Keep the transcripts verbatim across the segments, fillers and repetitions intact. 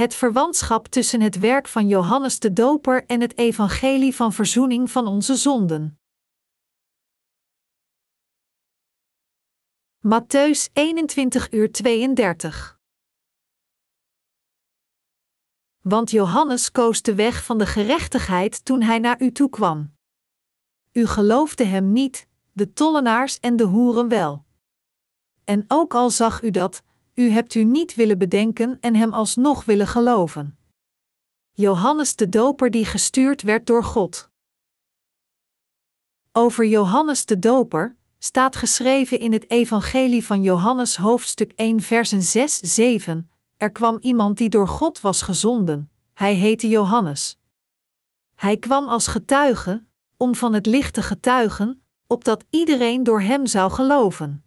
het verwantschap tussen het werk van Johannes de Doper en het evangelie van verzoening van onze zonden. Matteüs eenentwintig uur tweeëndertig. Want Johannes koos de weg van de gerechtigheid toen hij naar u toe kwam. U geloofde hem niet, de tollenaars en de hoeren wel. En ook al zag u dat, u hebt u niet willen bedenken en hem alsnog willen geloven. Johannes de Doper die gestuurd werd door God. Over Johannes de Doper staat geschreven in het Evangelie van Johannes hoofdstuk één versen zes zeven, er kwam iemand die door God was gezonden, hij heette Johannes. Hij kwam als getuige, om van het licht te getuigen, opdat iedereen door hem zou geloven.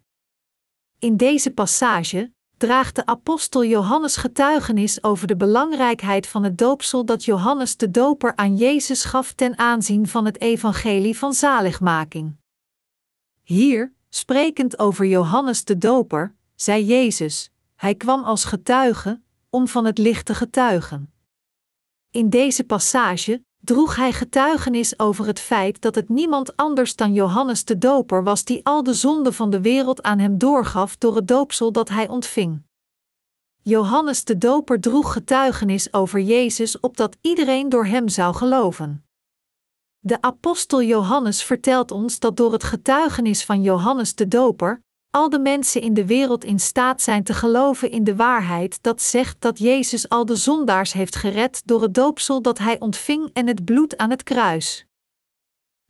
In deze passage draagt de apostel Johannes getuigenis over de belangrijkheid van het doopsel dat Johannes de Doper aan Jezus gaf ten aanzien van het evangelie van zaligmaking. Hier, sprekend over Johannes de Doper, zei Jezus, hij kwam als getuige, om van het licht te getuigen. In deze passage droeg hij getuigenis over het feit dat het niemand anders dan Johannes de Doper was die al de zonden van de wereld aan hem doorgaf door het doopsel dat hij ontving. Johannes de Doper droeg getuigenis over Jezus opdat iedereen door hem zou geloven. De apostel Johannes vertelt ons dat door het getuigenis van Johannes de Doper al de mensen in de wereld in staat zijn te geloven in de waarheid dat zegt dat Jezus al de zondaars heeft gered door het doopsel dat hij ontving en het bloed aan het kruis.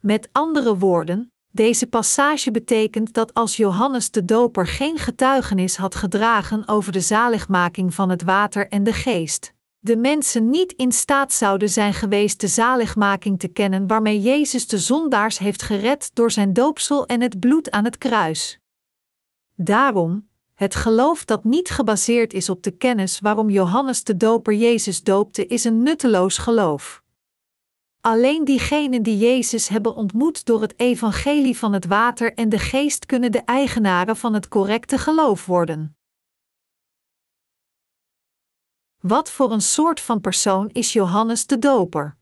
Met andere woorden, deze passage betekent dat als Johannes de Doper geen getuigenis had gedragen over de zaligmaking van het water en de geest, de mensen niet in staat zouden zijn geweest de zaligmaking te kennen waarmee Jezus de zondaars heeft gered door zijn doopsel en het bloed aan het kruis. Daarom, het geloof dat niet gebaseerd is op de kennis waarom Johannes de Doper Jezus doopte, is een nutteloos geloof. Alleen diegenen die Jezus hebben ontmoet door het evangelie van het water en de geest kunnen de eigenaren van het correcte geloof worden. Wat voor een soort van persoon is Johannes de Doper?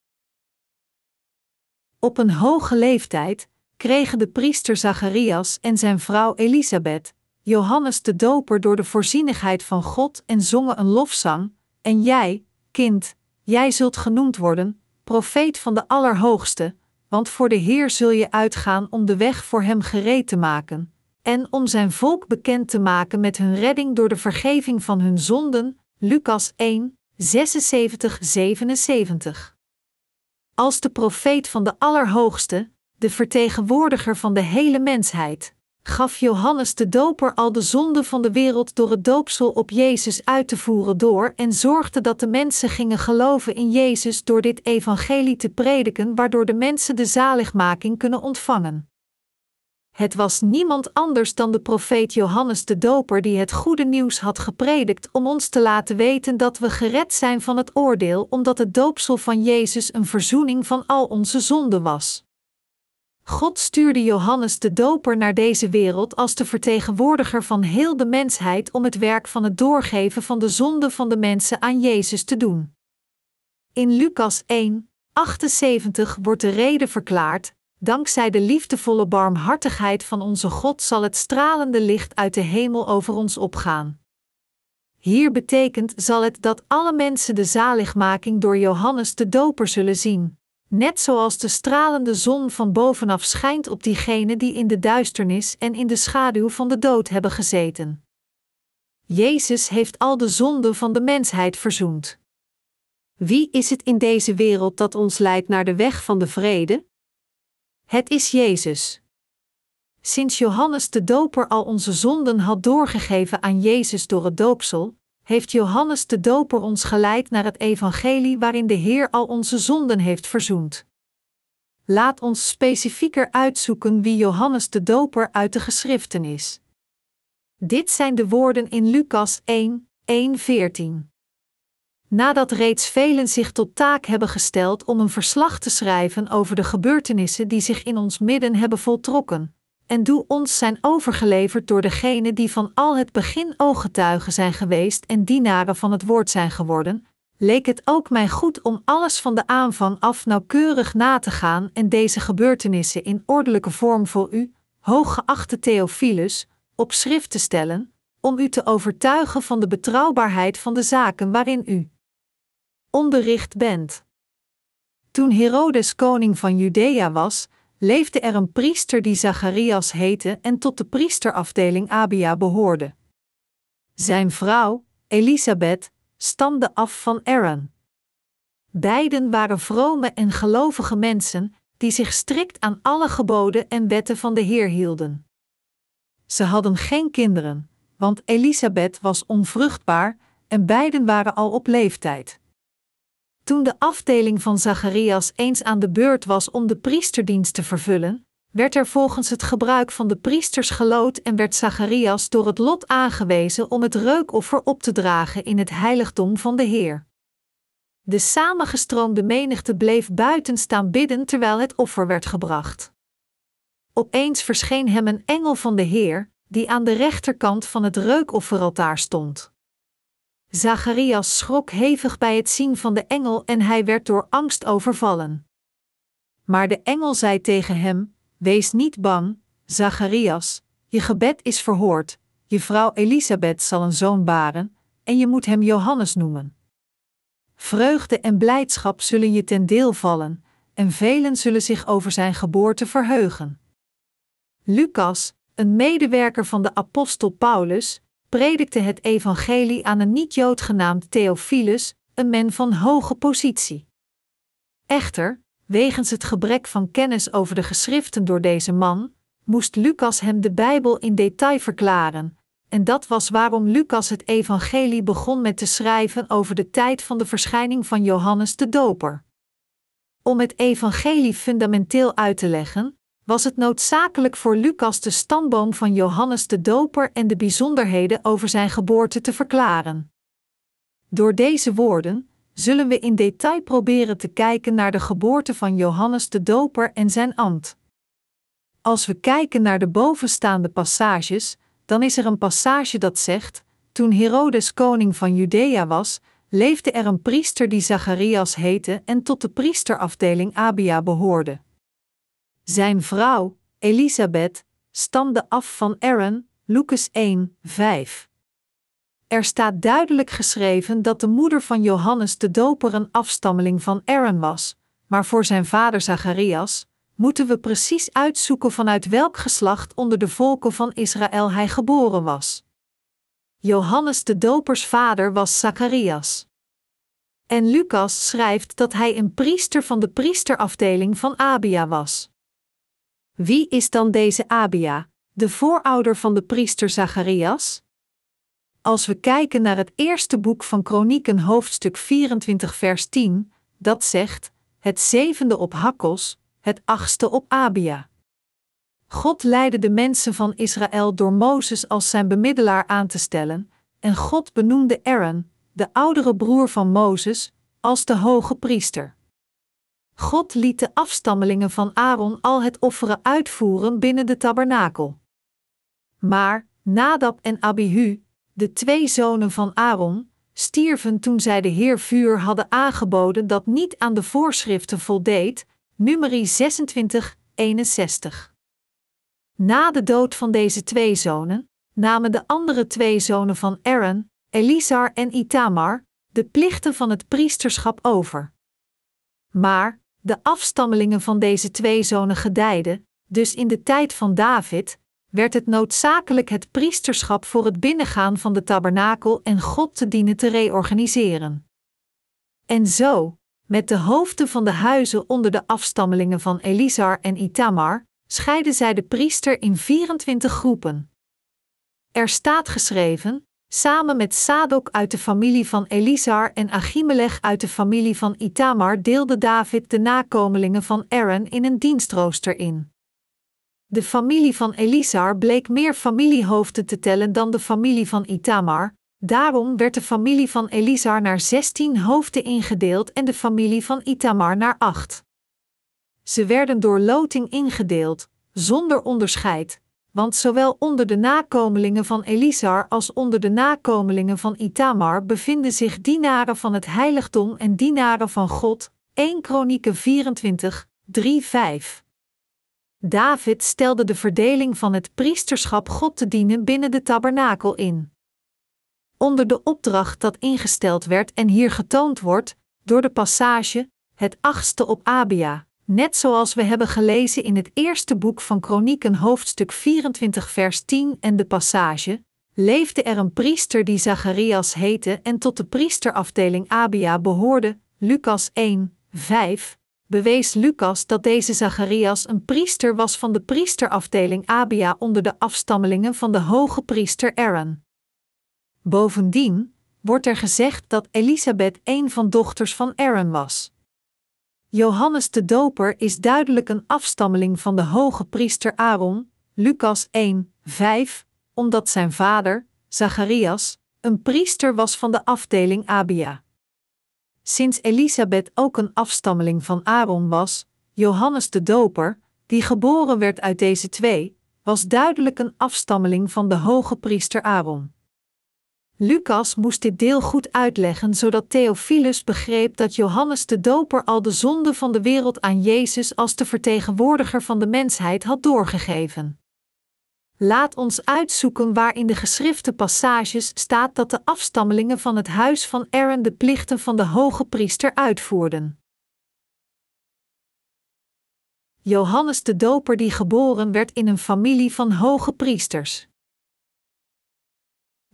Op een hoge leeftijd kregen de priester Zacharias en zijn vrouw Elisabeth Johannes de Doper door de voorzienigheid van God en zongen een lofzang, en jij, kind, jij zult genoemd worden, profeet van de Allerhoogste, want voor de Heer zul je uitgaan om de weg voor hem gereed te maken, en om zijn volk bekend te maken met hun redding door de vergeving van hun zonden, Lukas één, zesenzeventig zevenenzeventig. Als de profeet van de Allerhoogste, de vertegenwoordiger van de hele mensheid, gaf Johannes de Doper al de zonden van de wereld door het doopsel op Jezus uit te voeren door en zorgde dat de mensen gingen geloven in Jezus door dit evangelie te prediken waardoor de mensen de zaligmaking kunnen ontvangen. Het was niemand anders dan de profeet Johannes de Doper die het goede nieuws had gepredikt om ons te laten weten dat we gered zijn van het oordeel omdat het doopsel van Jezus een verzoening van al onze zonden was. God stuurde Johannes de Doper naar deze wereld als de vertegenwoordiger van heel de mensheid om het werk van het doorgeven van de zonden van de mensen aan Jezus te doen. In Lukas één, achtenzeventig wordt de reden verklaard, dankzij de liefdevolle barmhartigheid van onze God zal het stralende licht uit de hemel over ons opgaan. Hier betekent zal het dat alle mensen de zaligmaking door Johannes de Doper zullen zien. Net zoals de stralende zon van bovenaf schijnt op diegenen die in de duisternis en in de schaduw van de dood hebben gezeten. Jezus heeft al de zonden van de mensheid verzoend. Wie is het in deze wereld dat ons leidt naar de weg van de vrede? Het is Jezus. Sinds Johannes de Doper al onze zonden had doorgegeven aan Jezus door het doopsel, heeft Johannes de Doper ons geleid naar het evangelie waarin de Heer al onze zonden heeft verzoend. Laat ons specifieker uitzoeken wie Johannes de Doper uit de geschriften is. Dit zijn de woorden in Lukas één, één veertien. Nadat reeds velen zich tot taak hebben gesteld om een verslag te schrijven over de gebeurtenissen die zich in ons midden hebben voltrokken, en doe ons zijn overgeleverd door degenen die van al het begin ooggetuigen zijn geweest en dienaren van het woord zijn geworden, leek het ook mij goed om alles van de aanvang af nauwkeurig na te gaan en deze gebeurtenissen in ordelijke vorm voor u, hooggeachte Theophilus, op schrift te stellen, om u te overtuigen van de betrouwbaarheid van de zaken waarin u onderricht bent. Toen Herodes koning van Judea was, leefde er een priester die Zacharias heette en tot de priesterafdeling Abia behoorde. Zijn vrouw, Elisabeth, stamde af van Aaron. Beiden waren vrome en gelovige mensen, die zich strikt aan alle geboden en wetten van de Heer hielden. Ze hadden geen kinderen, want Elisabeth was onvruchtbaar en beiden waren al op leeftijd. Toen de afdeling van Zacharias eens aan de beurt was om de priesterdienst te vervullen, werd er volgens het gebruik van de priesters geloot en werd Zacharias door het lot aangewezen om het reukoffer op te dragen in het heiligdom van de Heer. De samengestroomde menigte bleef buiten staan bidden terwijl het offer werd gebracht. Opeens verscheen hem een engel van de Heer, die aan de rechterkant van het reukofferaltaar stond. Zacharias schrok hevig bij het zien van de engel en hij werd door angst overvallen. Maar de engel zei tegen hem: "Wees niet bang, Zacharias, je gebed is verhoord, je vrouw Elisabeth zal een zoon baren, en je moet hem Johannes noemen. Vreugde en blijdschap zullen je ten deel vallen, en velen zullen zich over zijn geboorte verheugen." Lukas, een medewerker van de apostel Paulus, predikte het evangelie aan een niet-Jood genaamd Theophilus, een man van hoge positie. Echter, wegens het gebrek van kennis over de geschriften door deze man, moest Lucas hem de Bijbel in detail verklaren, en dat was waarom Lucas het evangelie begon met te schrijven over de tijd van de verschijning van Johannes de Doper. Om het evangelie fundamenteel uit te leggen, was het noodzakelijk voor Lucas de stamboom van Johannes de Doper en de bijzonderheden over zijn geboorte te verklaren. Door deze woorden zullen we in detail proberen te kijken naar de geboorte van Johannes de Doper en zijn ambt. Als we kijken naar de bovenstaande passages, dan is er een passage dat zegt: toen Herodes koning van Judea was, leefde er een priester die Zacharias heette en tot de priesterafdeling Abia behoorde. Zijn vrouw, Elisabeth, stamde af van Aaron, Lukas één, vijf. Er staat duidelijk geschreven dat de moeder van Johannes de Doper een afstammeling van Aaron was, maar voor zijn vader Zacharias moeten we precies uitzoeken vanuit welk geslacht onder de volken van Israël hij geboren was. Johannes de Dopers vader was Zacharias. En Lucas schrijft dat hij een priester van de priesterafdeling van Abia was. Wie is dan deze Abia, de voorouder van de priester Zacharias? Als we kijken naar het eerste boek van Kronieken hoofdstuk vierentwintig vers tien, dat zegt: het zevende op Hakkos, het achtste op Abia. God leidde de mensen van Israël door Mozes als zijn bemiddelaar aan te stellen, en God benoemde Aaron, de oudere broer van Mozes, als de hoge priester. God liet de afstammelingen van Aaron al het offeren uitvoeren binnen de tabernakel. Maar Nadab en Abihu, de twee zonen van Aaron, stierven toen zij de Heer vuur hadden aangeboden dat niet aan de voorschriften voldeed, Numeri zesentwintig, eenenzestig. Na de dood van deze twee zonen, namen de andere twee zonen van Aaron, Eleazar en Itamar, de plichten van het priesterschap over. Maar de afstammelingen van deze twee zonen gedijden, dus in de tijd van David werd het noodzakelijk het priesterschap voor het binnengaan van de tabernakel en God te dienen te reorganiseren. En zo, met de hoofden van de huizen onder de afstammelingen van Eleazar en Itamar, scheidden zij de priester in vierentwintig groepen. Er staat geschreven: samen met Sadok uit de familie van Eleazar en Achimelech uit de familie van Itamar deelde David de nakomelingen van Aaron in een dienstrooster in. De familie van Eleazar bleek meer familiehoofden te tellen dan de familie van Itamar, daarom werd de familie van Eleazar naar zestien hoofden ingedeeld en de familie van Itamar naar acht. Ze werden door loting ingedeeld, zonder onderscheid, want zowel onder de nakomelingen van Eleazar als onder de nakomelingen van Itamar bevinden zich dienaren van het heiligdom en dienaren van God, Eerste Kronieken vierentwintig, drie vijf. David stelde de verdeling van het priesterschap God te dienen binnen de tabernakel in. Onder de opdracht dat ingesteld werd en hier getoond wordt, door de passage, het achtste op Abia, net zoals we hebben gelezen in het eerste boek van Kronieken hoofdstuk vierentwintig vers tien en de passage, leefde er een priester die Zacharias heette en tot de priesterafdeling Abia behoorde, Lukas één, vijf, bewees Lukas dat deze Zacharias een priester was van de priesterafdeling Abia onder de afstammelingen van de hoge priester Aaron. Bovendien wordt er gezegd dat Elisabeth een van dochters van Aaron was. Johannes de Doper is duidelijk een afstammeling van de hoge priester Aaron, Lukas één, vijf, omdat zijn vader, Zacharias, een priester was van de afdeling Abia. Sinds Elisabeth ook een afstammeling van Aaron was, Johannes de Doper, die geboren werd uit deze twee, was duidelijk een afstammeling van de hoge priester Aaron. Lukas moest dit deel goed uitleggen zodat Theophilus begreep dat Johannes de Doper al de zonde van de wereld aan Jezus als de vertegenwoordiger van de mensheid had doorgegeven. Laat ons uitzoeken waar in de geschriften passages staat dat de afstammelingen van het huis van Aaron de plichten van de hoge priester uitvoerden. Johannes de Doper die geboren werd in een familie van hoge priesters.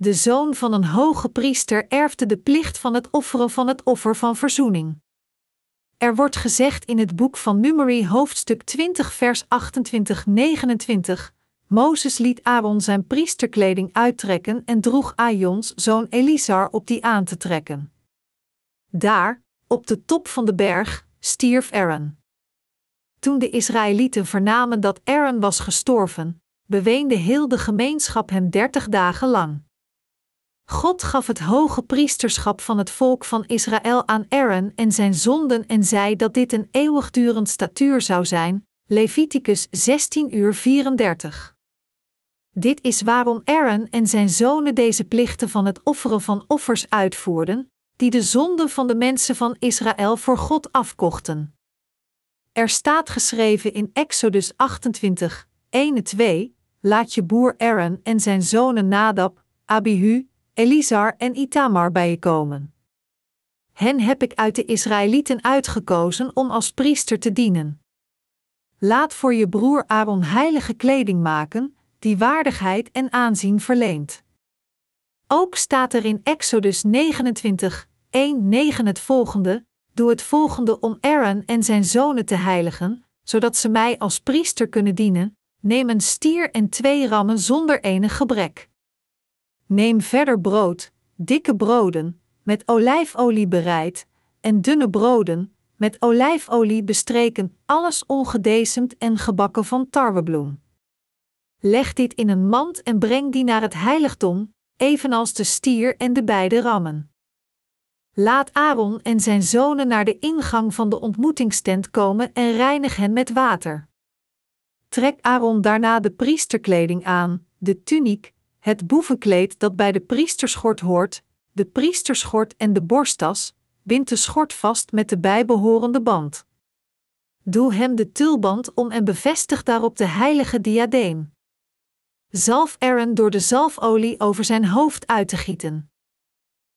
De zoon van een hoge priester erfde de plicht van het offeren van het offer van verzoening. Er wordt gezegd in het boek van Numeri hoofdstuk twintig vers achtentwintig negenentwintig... Mozes liet Aaron zijn priesterkleding uittrekken en droeg Aarons zoon Eleazar op die aan te trekken. Daar, op de top van de berg, stierf Aaron. Toen de Israëlieten vernamen dat Aaron was gestorven, beweende heel de gemeenschap hem dertig dagen lang. God gaf het hoge priesterschap van het volk van Israël aan Aaron en zijn zonden en zei dat dit een eeuwigdurend statuut zou zijn, Leviticus zestien uur vierendertig. Dit is waarom Aaron en zijn zonen deze plichten van het offeren van offers uitvoerden, die de zonden van de mensen van Israël voor God afkochten. Er staat geschreven in Exodus achtentwintig, een en twee, laat je broer Aaron en zijn zonen Nadab, Abihu, Eleazar en Itamar bij je komen. Hen heb ik uit de Israëlieten uitgekozen om als priester te dienen. Laat voor je broer Aaron heilige kleding maken, die waardigheid en aanzien verleent. Ook staat er in Exodus negenentwintig, een negen het volgende, doe het volgende om Aaron en zijn zonen te heiligen, zodat ze mij als priester kunnen dienen, neem een stier en twee rammen zonder enig gebrek. Neem verder brood, dikke broden, met olijfolie bereid, en dunne broden, met olijfolie bestreken, alles ongedesemd en gebakken van tarwebloem. Leg dit in een mand en breng die naar het heiligdom, evenals de stier en de beide rammen. Laat Aaron en zijn zonen naar de ingang van de ontmoetingstent komen en reinig hen met water. Trek Aaron daarna de priesterkleding aan, de tuniek, het boevenkleed dat bij de priesterschort hoort, de priesterschort en de borsttas, bind de schort vast met de bijbehorende band. Doe hem de tulband om en bevestig daarop de heilige diadeem. Zalf Aaron door de zalfolie over zijn hoofd uit te gieten.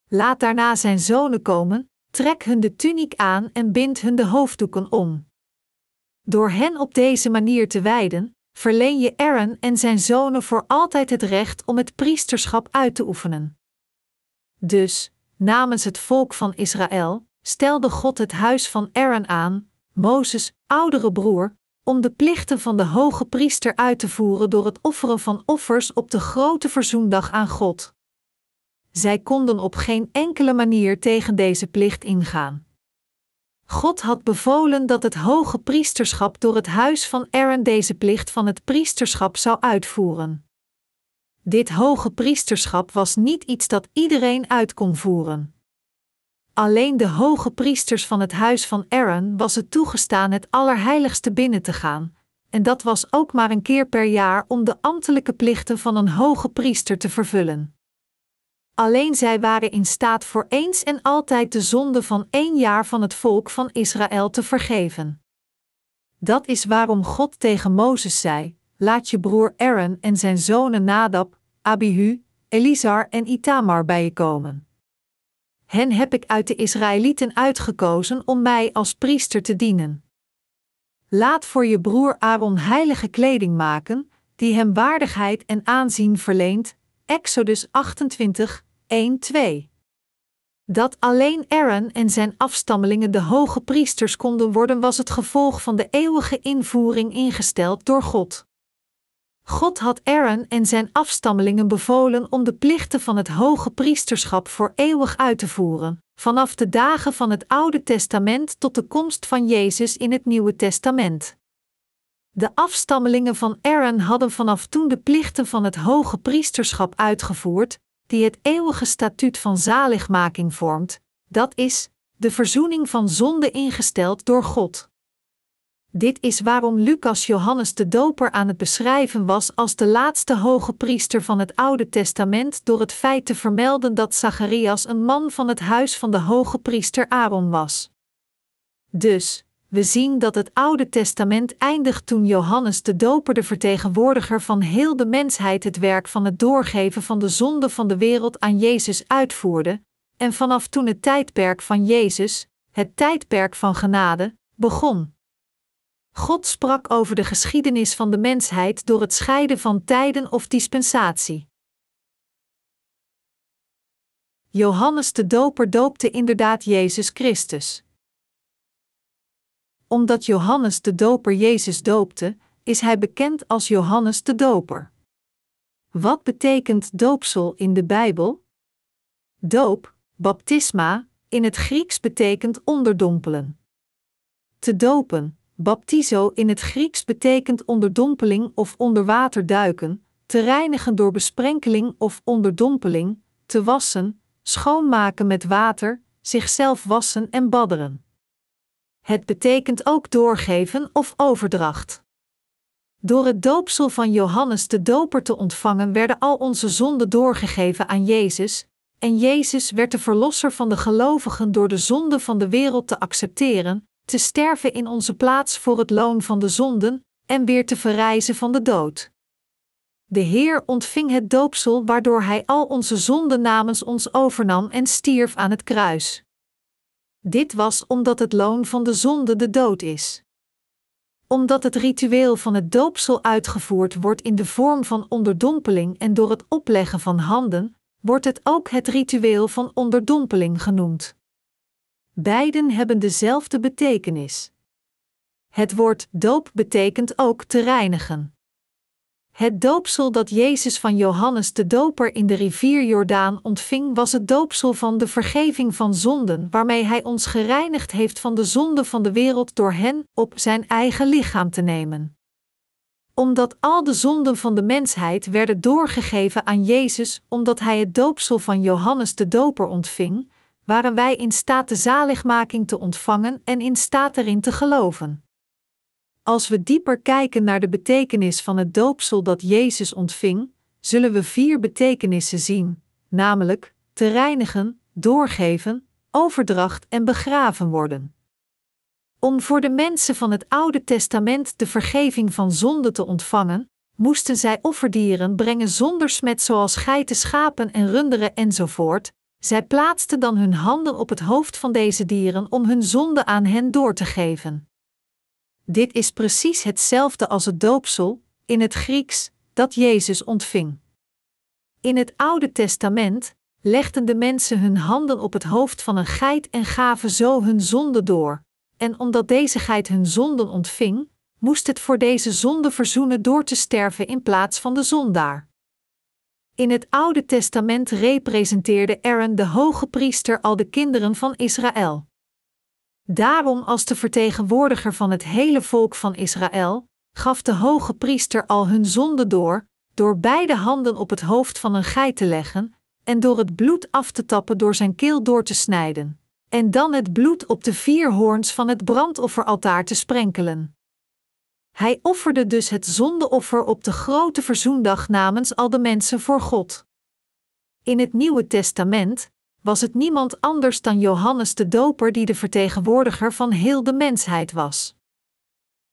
Laat daarna zijn zonen komen, trek hun de tuniek aan en bind hun de hoofddoeken om. Door hen op deze manier te wijden, verleen je Aaron en zijn zonen voor altijd het recht om het priesterschap uit te oefenen. Dus, namens het volk van Israël, stelde God het huis van Aaron aan, Mozes, oudere broer, om de plichten van de hoge priester uit te voeren door het offeren van offers op de grote verzoendag aan God. Zij konden op geen enkele manier tegen deze plicht ingaan. God had bevolen dat het hoge priesterschap door het huis van Aaron deze plicht van het priesterschap zou uitvoeren. Dit hoge priesterschap was niet iets dat iedereen uit kon voeren. Alleen de hoge priesters van het huis van Aaron was het toegestaan het allerheiligste binnen te gaan, en dat was ook maar een keer per jaar om de ambtelijke plichten van een hoge priester te vervullen. Alleen zij waren in staat voor eens en altijd de zonde van één jaar van het volk van Israël te vergeven. Dat is waarom God tegen Mozes zei, laat je broer Aaron en zijn zonen Nadab, Abihu, Eleazar en Itamar bij je komen. Hen heb ik uit de Israëlieten uitgekozen om mij als priester te dienen. Laat voor je broer Aaron heilige kleding maken, die hem waardigheid en aanzien verleent, Exodus achtentwintig, een tot twee. Dat alleen Aaron en zijn afstammelingen de hoge priesters konden worden was het gevolg van de eeuwige invoering ingesteld door God. God had Aaron en zijn afstammelingen bevolen om de plichten van het hoge priesterschap voor eeuwig uit te voeren, vanaf de dagen van het Oude Testament tot de komst van Jezus in het Nieuwe Testament. De afstammelingen van Aaron hadden vanaf toen de plichten van het hoge priesterschap uitgevoerd, die het eeuwige statuut van zaligmaking vormt, dat is, de verzoening van zonde ingesteld door God. Dit is waarom Lukas Johannes de Doper aan het beschrijven was als de laatste hoge priester van het Oude Testament door het feit te vermelden dat Zacharias een man van het huis van de hoge priester Aaron was. Dus, we zien dat het Oude Testament eindigt toen Johannes de Doper, de vertegenwoordiger van heel de mensheid, het werk van het doorgeven van de zonde van de wereld aan Jezus uitvoerde, en vanaf toen het tijdperk van Jezus, het tijdperk van genade, begon. God sprak over de geschiedenis van de mensheid door het scheiden van tijden of dispensatie. Johannes de Doper doopte inderdaad Jezus Christus. Omdat Johannes de Doper Jezus doopte, is hij bekend als Johannes de Doper. Wat betekent doopsel in de Bijbel? Doop, baptisma, in het Grieks betekent onderdompelen. Te dopen, baptizo in het Grieks betekent onderdompeling of onder water duiken, te reinigen door besprenkeling of onderdompeling, te wassen, schoonmaken met water, zichzelf wassen en badderen. Het betekent ook doorgeven of overdracht. Door het doopsel van Johannes de Doper te ontvangen werden al onze zonden doorgegeven aan Jezus, en Jezus werd de verlosser van de gelovigen door de zonde van de wereld te accepteren, te sterven in onze plaats voor het loon van de zonden en weer te verrijzen van de dood. De Heer ontving het doopsel waardoor Hij al onze zonden namens ons overnam en stierf aan het kruis. Dit was omdat het loon van de zonde de dood is. Omdat het ritueel van het doopsel uitgevoerd wordt in de vorm van onderdompeling en door het opleggen van handen, wordt het ook het ritueel van onderdompeling genoemd. Beiden hebben dezelfde betekenis. Het woord doop betekent ook te reinigen. Het doopsel dat Jezus van Johannes de Doper in de rivier Jordaan ontving was het doopsel van de vergeving van zonden waarmee Hij ons gereinigd heeft van de zonde van de wereld door hen op zijn eigen lichaam te nemen. Omdat al de zonden van de mensheid werden doorgegeven aan Jezus omdat Hij het doopsel van Johannes de Doper ontving, waren wij in staat de zaligmaking te ontvangen en in staat erin te geloven. Als we dieper kijken naar de betekenis van het doopsel dat Jezus ontving, zullen we vier betekenissen zien, namelijk te reinigen, doorgeven, overdracht en begraven worden. Om voor de mensen van het Oude Testament de vergeving van zonde te ontvangen, moesten zij offerdieren brengen zonder smet zoals geiten, schapen en runderen enzovoort. Zij plaatsten dan hun handen op het hoofd van deze dieren om hun zonde aan hen door te geven. Dit is precies hetzelfde als het doopsel, in het Grieks, dat Jezus ontving. In het Oude Testament legden de mensen hun handen op het hoofd van een geit en gaven zo hun zonde door, en omdat deze geit hun zonden ontving, moest het voor deze zonde verzoenen door te sterven in plaats van de zondaar. In het Oude Testament representeerde Aaron de hoge priester al de kinderen van Israël. Daarom, als de vertegenwoordiger van het hele volk van Israël, gaf de hoge priester al hun zonde door, door beide handen op het hoofd van een geit te leggen, en door het bloed af te tappen door zijn keel door te snijden, en dan het bloed op de vier hoorns van het brandofferaltaar te sprenkelen. Hij offerde dus het zondeoffer op de grote verzoendag namens al de mensen voor God. In het Nieuwe Testament was het niemand anders dan Johannes de Doper die de vertegenwoordiger van heel de mensheid was.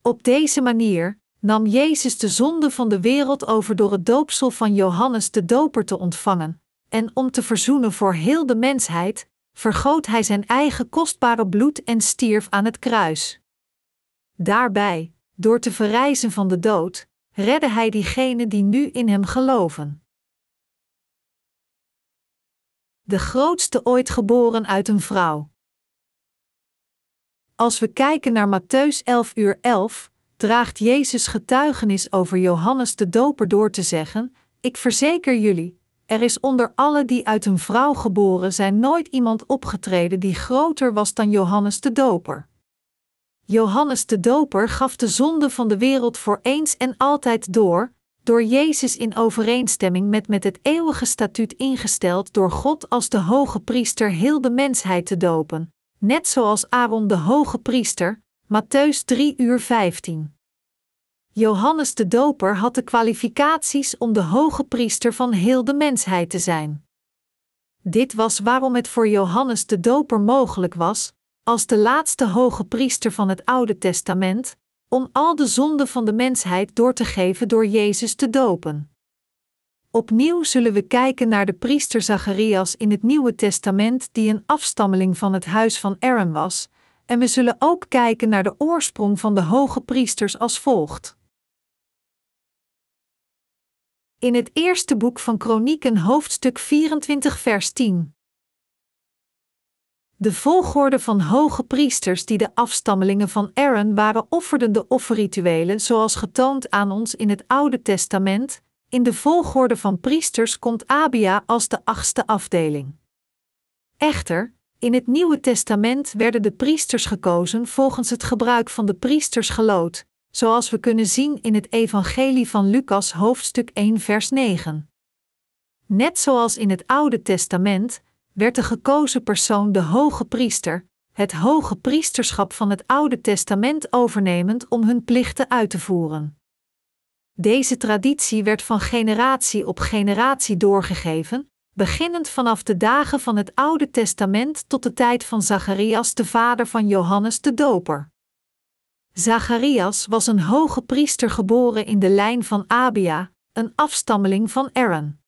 Op deze manier nam Jezus de zonde van de wereld over door het doopsel van Johannes de Doper te ontvangen, en om te verzoenen voor heel de mensheid, vergoot hij zijn eigen kostbare bloed en stierf aan het kruis. Daarbij, door te verrijzen van de dood, redde hij diegenen die nu in hem geloven. De grootste ooit geboren uit een vrouw. Als we kijken naar Matteüs elf uur elf, draagt Jezus getuigenis over Johannes de Doper door te zeggen: ik verzeker jullie, er is onder alle die uit een vrouw geboren zijn nooit iemand opgetreden die groter was dan Johannes de Doper. Johannes de Doper gaf de zonde van de wereld voor eens en altijd door, door Jezus in overeenstemming met, met het eeuwige statuut ingesteld door God als de hoge priester heel de mensheid te dopen, net zoals Aaron de hoge priester, Matteüs drie uur vijftien. Johannes de Doper had de kwalificaties om de hoge priester van heel de mensheid te zijn. Dit was waarom het voor Johannes de Doper mogelijk was, als de laatste hoge priester van het Oude Testament, om al de zonden van de mensheid door te geven door Jezus te dopen. Opnieuw zullen we kijken naar de priester Zacharias in het Nieuwe Testament die een afstammeling van het huis van Aaron was, en we zullen ook kijken naar de oorsprong van de hoge priesters als volgt. In het eerste boek van Kronieken hoofdstuk vierentwintig vers tien. De volgorde van hoge priesters die de afstammelingen van Aaron waren offerden de offerrituelen zoals getoond aan ons in het Oude Testament. In de volgorde van priesters komt Abia als de achtste afdeling. Echter, in het Nieuwe Testament werden de priesters gekozen volgens het gebruik van de priestersgeloot, zoals we kunnen zien in het Evangelie van Lukas hoofdstuk één vers negen. Net zoals in het Oude Testament werd de gekozen persoon de hoge priester, het hoge priesterschap van het Oude Testament overnemend om hun plichten uit te voeren. Deze traditie werd van generatie op generatie doorgegeven, beginnend vanaf de dagen van het Oude Testament tot de tijd van Zacharias, de vader van Johannes de Doper. Zacharias was een hoge priester geboren in de lijn van Abia, een afstammeling van Aaron.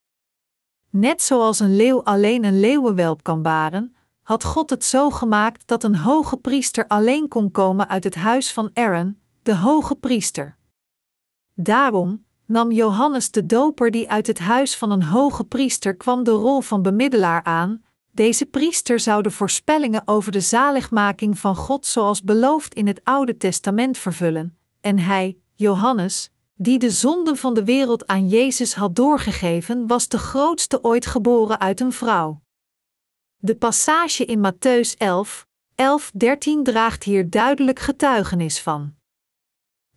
Net zoals een leeuw alleen een leeuwenwelp kan baren, had God het zo gemaakt dat een hoge priester alleen kon komen uit het huis van Aaron, de hoge priester. Daarom nam Johannes de Doper die uit het huis van een hoge priester kwam de rol van bemiddelaar aan. Deze priester zou de voorspellingen over de zaligmaking van God zoals beloofd in het Oude Testament vervullen, en hij, Johannes, die de zonden van de wereld aan Jezus had doorgegeven, was de grootste ooit geboren uit een vrouw. De passage in Matteüs elf, elf dertien draagt hier duidelijk getuigenis van.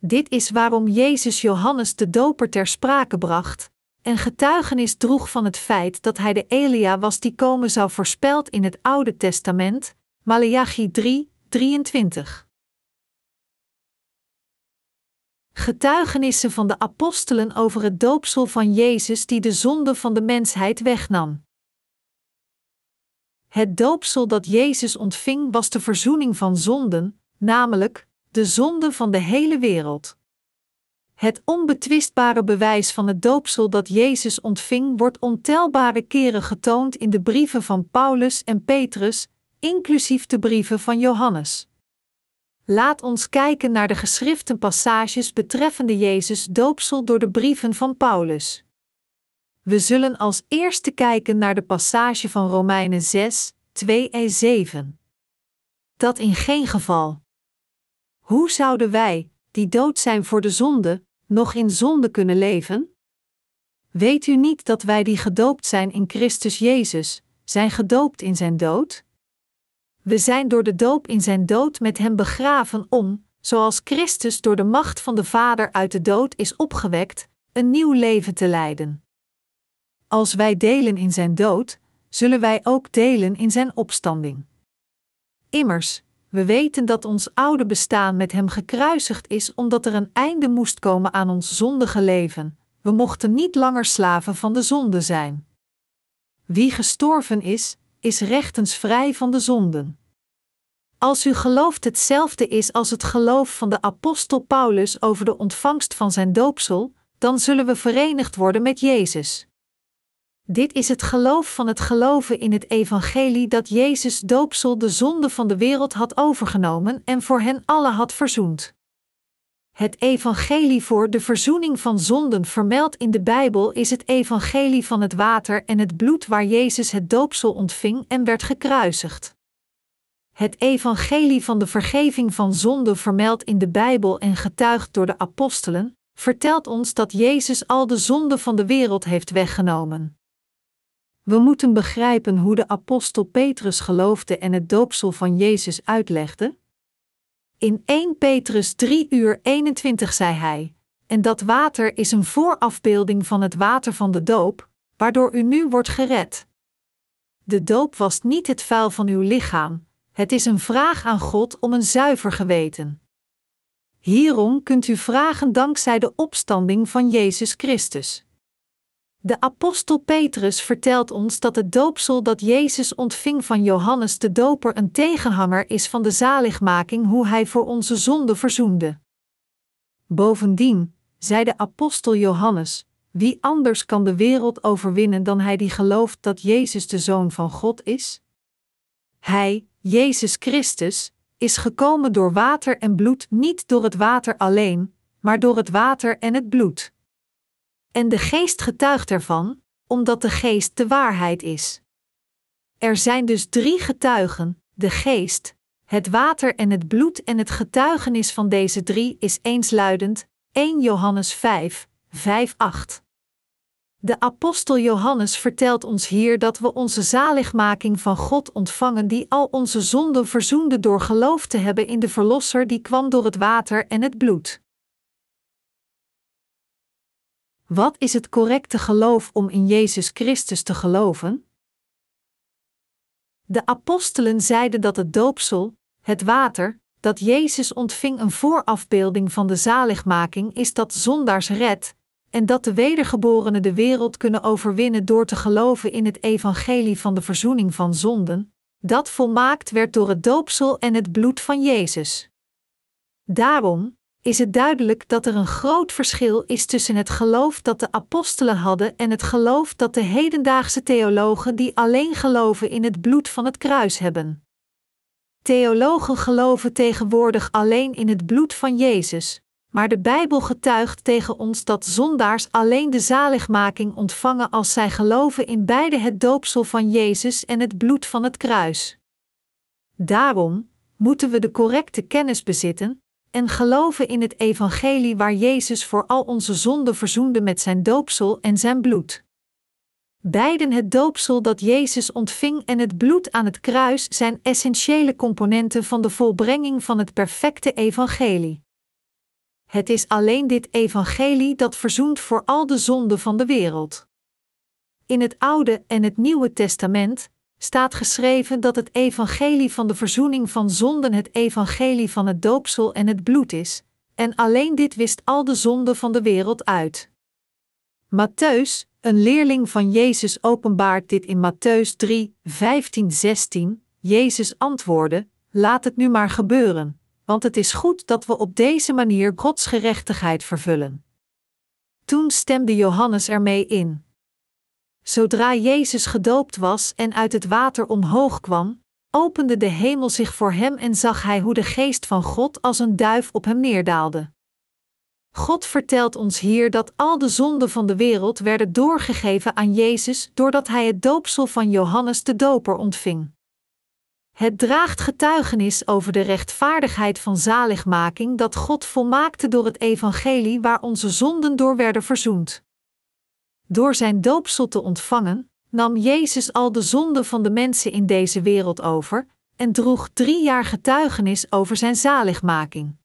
Dit is waarom Jezus Johannes de Doper ter sprake bracht, en getuigenis droeg van het feit dat hij de Elia was die komen zou voorspeld in het Oude Testament, Maleachi drie, drieëntwintig. Getuigenissen van de apostelen over het doopsel van Jezus die de zonde van de mensheid wegnam. Het doopsel dat Jezus ontving was de verzoening van zonden, namelijk de zonde van de hele wereld. Het onbetwistbare bewijs van het doopsel dat Jezus ontving wordt ontelbare keren getoond in de brieven van Paulus en Petrus, inclusief de brieven van Johannes. Laat ons kijken naar de geschriften passages betreffende Jezus' doopsel door de brieven van Paulus. We zullen als eerste kijken naar de passage van Romeinen zes, twee en zeven. Dat in geen geval. Hoe zouden wij, die dood zijn voor de zonde, nog in zonde kunnen leven? Weet u niet dat wij die gedoopt zijn in Christus Jezus, zijn gedoopt in zijn dood? We zijn door de doop in zijn dood met hem begraven om, zoals Christus door de macht van de Vader uit de dood is opgewekt, een nieuw leven te leiden. Als wij delen in zijn dood, zullen wij ook delen in zijn opstanding. Immers, We weten dat ons oude bestaan met hem gekruisigd is omdat er een einde moest komen aan ons zondige leven. We mochten niet langer slaven van de zonde zijn. Wie gestorven is, is rechtens vrij van de zonden. Als uw geloof hetzelfde is als het geloof van de apostel Paulus over de ontvangst van zijn doopsel, dan zullen we verenigd worden met Jezus. Dit is het geloof van het geloven in het evangelie dat Jezus doopsel de zonde van de wereld had overgenomen en voor hen allen had verzoend. Het evangelie voor de verzoening van zonden vermeld in de Bijbel is het evangelie van het water en het bloed waar Jezus het doopsel ontving en werd gekruisigd. Het evangelie van de vergeving van zonden vermeld in de Bijbel en getuigd door de apostelen, vertelt ons dat Jezus al de zonden van de wereld heeft weggenomen. We moeten begrijpen hoe de apostel Petrus geloofde en het doopsel van Jezus uitlegde. In Eerste Petrus drie uur eenentwintig zei hij, en dat water is een voorafbeelding van het water van de doop, waardoor u nu wordt gered. De doop was niet het vuil van uw lichaam, het is een vraag aan God om een zuiver geweten. Hierom kunt u vragen dankzij de opstanding van Jezus Christus. De apostel Petrus vertelt ons dat het doopsel dat Jezus ontving van Johannes de Doper een tegenhanger is van de zaligmaking, hoe hij voor onze zonde verzoende. Bovendien, zei de apostel Johannes, wie anders kan de wereld overwinnen dan hij die gelooft dat Jezus de Zoon van God is? Hij, Jezus Christus, is gekomen door water en bloed, niet door het water alleen, maar door het water en het bloed. En de geest getuigt ervan, omdat de geest de waarheid is. Er zijn dus drie getuigen, de geest, het water en het bloed, en het getuigenis van deze drie is eensluidend, Eerste Johannes vijf, vijf tot acht. De apostel Johannes vertelt ons hier dat we onze zaligmaking van God ontvangen die al onze zonden verzoende door geloof te hebben in de Verlosser die kwam door het water en het bloed. Wat is het correcte geloof om in Jezus Christus te geloven? De apostelen zeiden dat het doopsel, het water, dat Jezus ontving een voorafbeelding van de zaligmaking is dat zondaars redt, en dat de wedergeborenen de wereld kunnen overwinnen door te geloven in het evangelie van de verzoening van zonden, dat volmaakt werd door het doopsel en het bloed van Jezus. Daarom is het duidelijk dat er een groot verschil is tussen het geloof dat de apostelen hadden en het geloof dat de hedendaagse theologen die alleen geloven in het bloed van het kruis hebben. Theologen geloven tegenwoordig alleen in het bloed van Jezus, maar de Bijbel getuigt tegen ons dat zondaars alleen de zaligmaking ontvangen als zij geloven in beide het doopsel van Jezus en het bloed van het kruis. Daarom moeten we de correcte kennis bezitten en geloven in het evangelie waar Jezus voor al onze zonden verzoende met zijn doopsel en zijn bloed. Beiden het doopsel dat Jezus ontving en het bloed aan het kruis zijn essentiële componenten van de volbrenging van het perfecte evangelie. Het is alleen dit evangelie dat verzoent voor al de zonden van de wereld. In het Oude en het Nieuwe Testament staat geschreven dat het evangelie van de verzoening van zonden het evangelie van het doopsel en het bloed is, en alleen dit wist al de zonden van de wereld uit. Matteüs, een leerling van Jezus, openbaart dit in Matteüs drie, vijftien tot zestien, Jezus antwoordde, laat het nu maar gebeuren, want het is goed dat we op deze manier Gods gerechtigheid vervullen. Toen stemde Johannes ermee in. Zodra Jezus gedoopt was en uit het water omhoog kwam, opende de hemel zich voor hem en zag hij hoe de geest van God als een duif op hem neerdaalde. God vertelt ons hier dat al de zonden van de wereld werden doorgegeven aan Jezus doordat hij het doopsel van Johannes de Doper ontving. Het draagt getuigenis over de rechtvaardigheid van zaligmaking dat God volmaakte door het evangelie waar onze zonden door werden verzoend. Door zijn doopsel te ontvangen, nam Jezus al de zonden van de mensen in deze wereld over en droeg drie jaar getuigenis over zijn zaligmaking.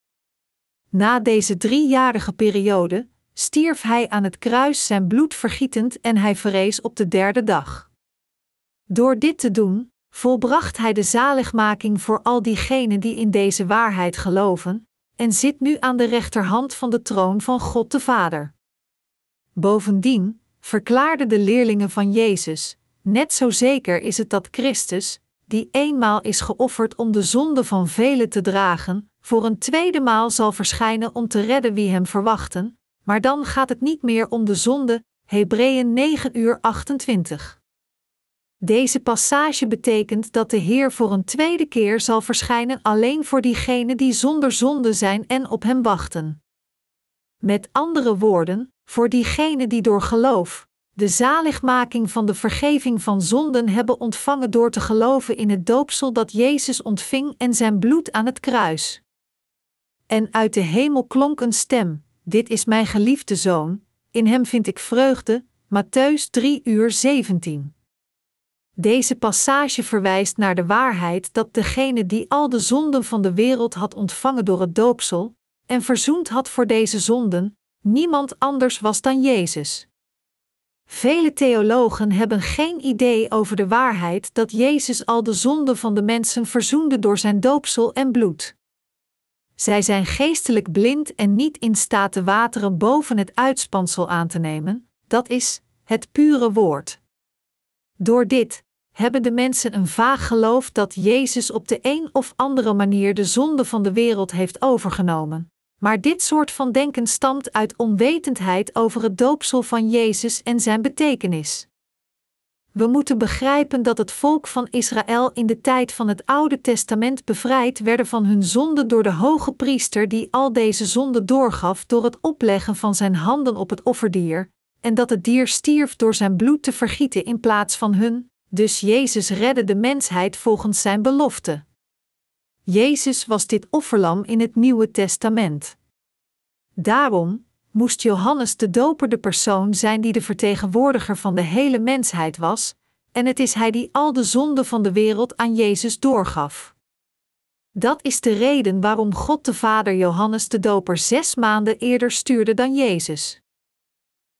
Na deze driejarige periode stierf hij aan het kruis zijn bloed vergietend en hij verrees op de derde dag. Door dit te doen, volbracht hij de zaligmaking voor al diegenen die in deze waarheid geloven, en zit nu aan de rechterhand van de troon van God de Vader. Bovendien verklaarden de leerlingen van Jezus, net zo zeker is het dat Christus, die eenmaal is geofferd om de zonde van velen te dragen, voor een tweede maal zal verschijnen om te redden wie hem verwachten, maar dan gaat het niet meer om de zonde, Hebreeën negen uur achtentwintig. Deze passage betekent dat de Heer voor een tweede keer zal verschijnen alleen voor diegenen die zonder zonde zijn en op hem wachten. Met andere woorden, voor diegenen die door geloof de zaligmaking van de vergeving van zonden hebben ontvangen door te geloven in het doopsel dat Jezus ontving en zijn bloed aan het kruis. En uit de hemel klonk een stem, dit is mijn geliefde zoon, in hem vind ik vreugde, Matteüs drie uur zeventien. Deze passage verwijst naar de waarheid dat degene die al de zonden van de wereld had ontvangen door het doopsel, en verzoend had voor deze zonden, niemand anders was dan Jezus. Vele theologen hebben geen idee over de waarheid dat Jezus al de zonden van de mensen verzoende door zijn doopsel en bloed. Zij zijn geestelijk blind en niet in staat de wateren boven het uitspansel aan te nemen, dat is, het pure woord. Door dit hebben de mensen een vaag geloof dat Jezus op de een of andere manier de zonde van de wereld heeft overgenomen. Maar dit soort van denken stamt uit onwetendheid over het doopsel van Jezus en zijn betekenis. We moeten begrijpen dat het volk van Israël in de tijd van het Oude Testament bevrijd werden van hun zonden door de hoge priester die al deze zonden doorgaf door het opleggen van zijn handen op het offerdier, en dat het dier stierf door zijn bloed te vergieten in plaats van hun, dus Jezus redde de mensheid volgens zijn belofte. Jezus was dit offerlam in het Nieuwe Testament. Daarom moest Johannes de Doper de persoon zijn die de vertegenwoordiger van de hele mensheid was, en het is hij die al de zonden van de wereld aan Jezus doorgaf. Dat is de reden waarom God de Vader Johannes de Doper zes maanden eerder stuurde dan Jezus.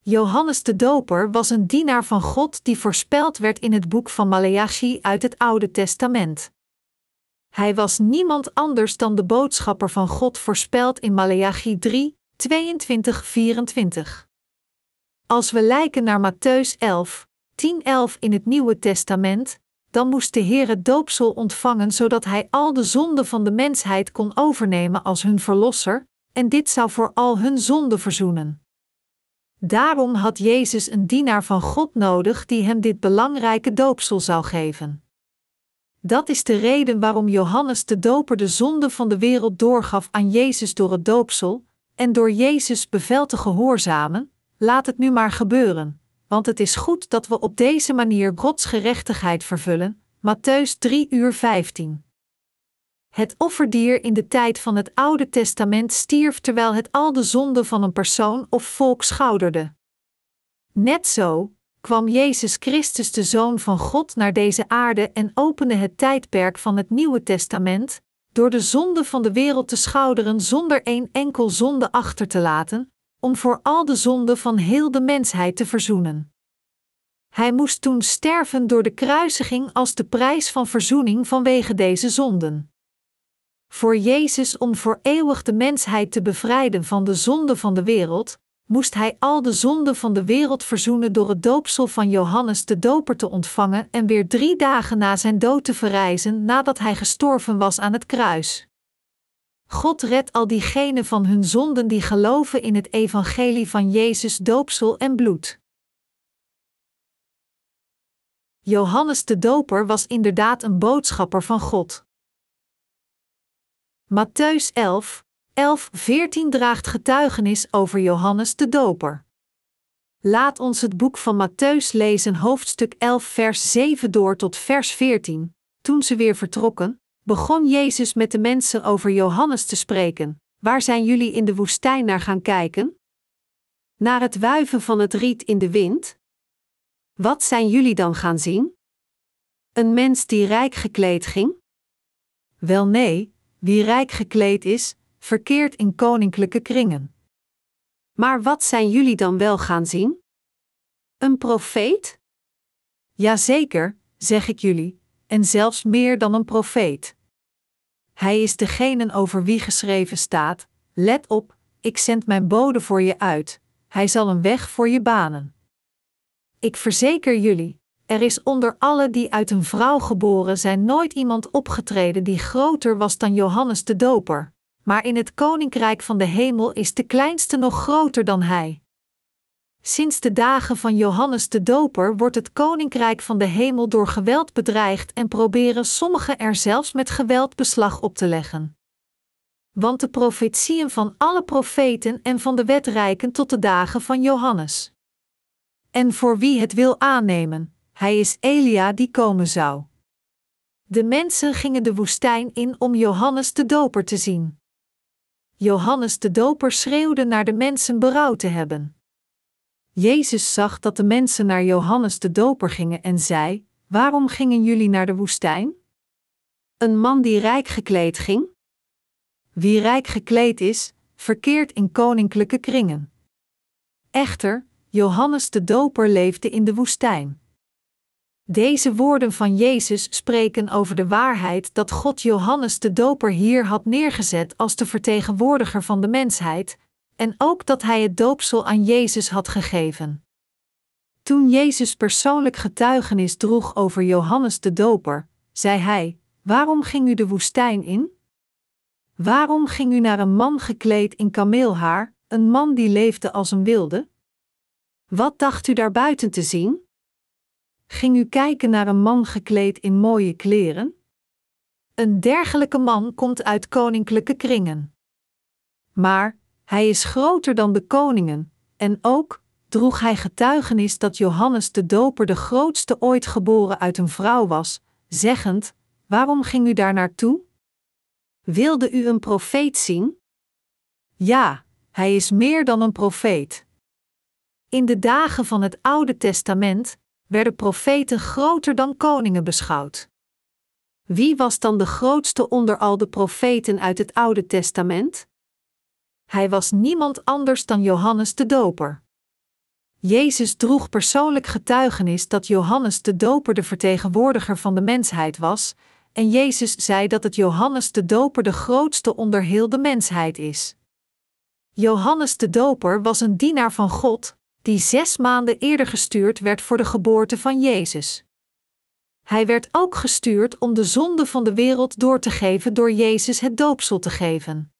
Johannes de Doper was een dienaar van God die voorspeld werd in het boek van Maleachi uit het Oude Testament. Hij was niemand anders dan de boodschapper van God voorspeld in Maleachi drie, tweeëntwintig tot vierentwintig. Als we lijken naar Matteüs elf, tien tot elf in het Nieuwe Testament, dan moest de Heer het doopsel ontvangen zodat hij al de zonden van de mensheid kon overnemen als hun verlosser, en dit zou voor al hun zonden verzoenen. Daarom had Jezus een dienaar van God nodig die hem dit belangrijke doopsel zou geven. Dat is de reden waarom Johannes de Doper de zonde van de wereld doorgaf aan Jezus door het doopsel, en door Jezus bevel te gehoorzamen, laat het nu maar gebeuren, want het is goed dat we op deze manier Gods gerechtigheid vervullen, Matteüs drie uur vijftien. Het offerdier in de tijd van het Oude Testament stierf terwijl het al de zonden van een persoon of volk schouderde. Net zo kwam Jezus Christus de Zoon van God naar deze aarde en opende het tijdperk van het Nieuwe Testament, door de zonde van de wereld te schouderen zonder één enkel zonde achter te laten, om voor al de zonden van heel de mensheid te verzoenen. Hij moest toen sterven door de kruisiging als de prijs van verzoening vanwege deze zonden. Voor Jezus om voor eeuwig de mensheid te bevrijden van de zonde van de wereld, moest hij al de zonden van de wereld verzoenen door het doopsel van Johannes de Doper te ontvangen en weer drie dagen na zijn dood te verrijzen nadat hij gestorven was aan het kruis. God redt al diegenen van hun zonden die geloven in het evangelie van Jezus doopsel en bloed. Johannes de Doper was inderdaad een boodschapper van God. Matteüs elf, elf tot veertien draagt getuigenis over Johannes de Doper. Laat ons het boek van Matteüs lezen, hoofdstuk elf, vers zeven door tot vers veertien. Toen ze weer vertrokken, begon Jezus met de mensen over Johannes te spreken. Waar zijn jullie in de woestijn naar gaan kijken? Naar het wuiven van het riet in de wind? Wat zijn jullie dan gaan zien? Een mens die rijk gekleed ging? Wel nee, wie rijk gekleed is, verkeert in koninklijke kringen. Maar wat zijn jullie dan wel gaan zien? Een profeet? Jazeker, zeg ik jullie, en zelfs meer dan een profeet. Hij is degene over wie geschreven staat, let op, ik zend mijn bode voor je uit, hij zal een weg voor je banen. Ik verzeker jullie, er is onder alle die uit een vrouw geboren zijn nooit iemand opgetreden die groter was dan Johannes de Doper, maar in het koninkrijk van de hemel is de kleinste nog groter dan hij. Sinds de dagen van Johannes de Doper wordt het koninkrijk van de hemel door geweld bedreigd en proberen sommigen er zelfs met geweld beslag op te leggen. Want de profetieën van alle profeten en van de wet reiken tot de dagen van Johannes. En voor wie het wil aannemen, hij is Elia die komen zou. De mensen gingen de woestijn in om Johannes de Doper te zien. Johannes de Doper schreeuwde naar de mensen berouw te hebben. Jezus zag dat de mensen naar Johannes de Doper gingen en zei: waarom gingen jullie naar de woestijn? Een man die rijk gekleed ging? Wie rijk gekleed is, verkeert in koninklijke kringen. Echter, Johannes de Doper leefde in de woestijn. Deze woorden van Jezus spreken over de waarheid dat God Johannes de Doper hier had neergezet als de vertegenwoordiger van de mensheid, en ook dat hij het doopsel aan Jezus had gegeven. Toen Jezus persoonlijk getuigenis droeg over Johannes de Doper, zei hij: waarom ging u de woestijn in? Waarom ging u naar een man gekleed in kameelhaar, een man die leefde als een wilde? Wat dacht u daar buiten te zien? Ging u kijken naar een man gekleed in mooie kleren? Een dergelijke man komt uit koninklijke kringen. Maar hij is groter dan de koningen, en ook droeg hij getuigenis dat Johannes de Doper de grootste ooit geboren uit een vrouw was, zeggend: waarom ging u daar naartoe? Wilde u een profeet zien? Ja, hij is meer dan een profeet. In de dagen van het Oude Testament werden profeten groter dan koningen beschouwd. Wie was dan de grootste onder al de profeten uit het Oude Testament? Hij was niemand anders dan Johannes de Doper. Jezus droeg persoonlijk getuigenis dat Johannes de Doper de vertegenwoordiger van de mensheid was, en Jezus zei dat het Johannes de Doper de grootste onder heel de mensheid is. Johannes de Doper was een dienaar van God, die zes maanden eerder gestuurd werd voor de geboorte van Jezus. Hij werd ook gestuurd om de zonde van de wereld door te geven door Jezus het doopsel te geven.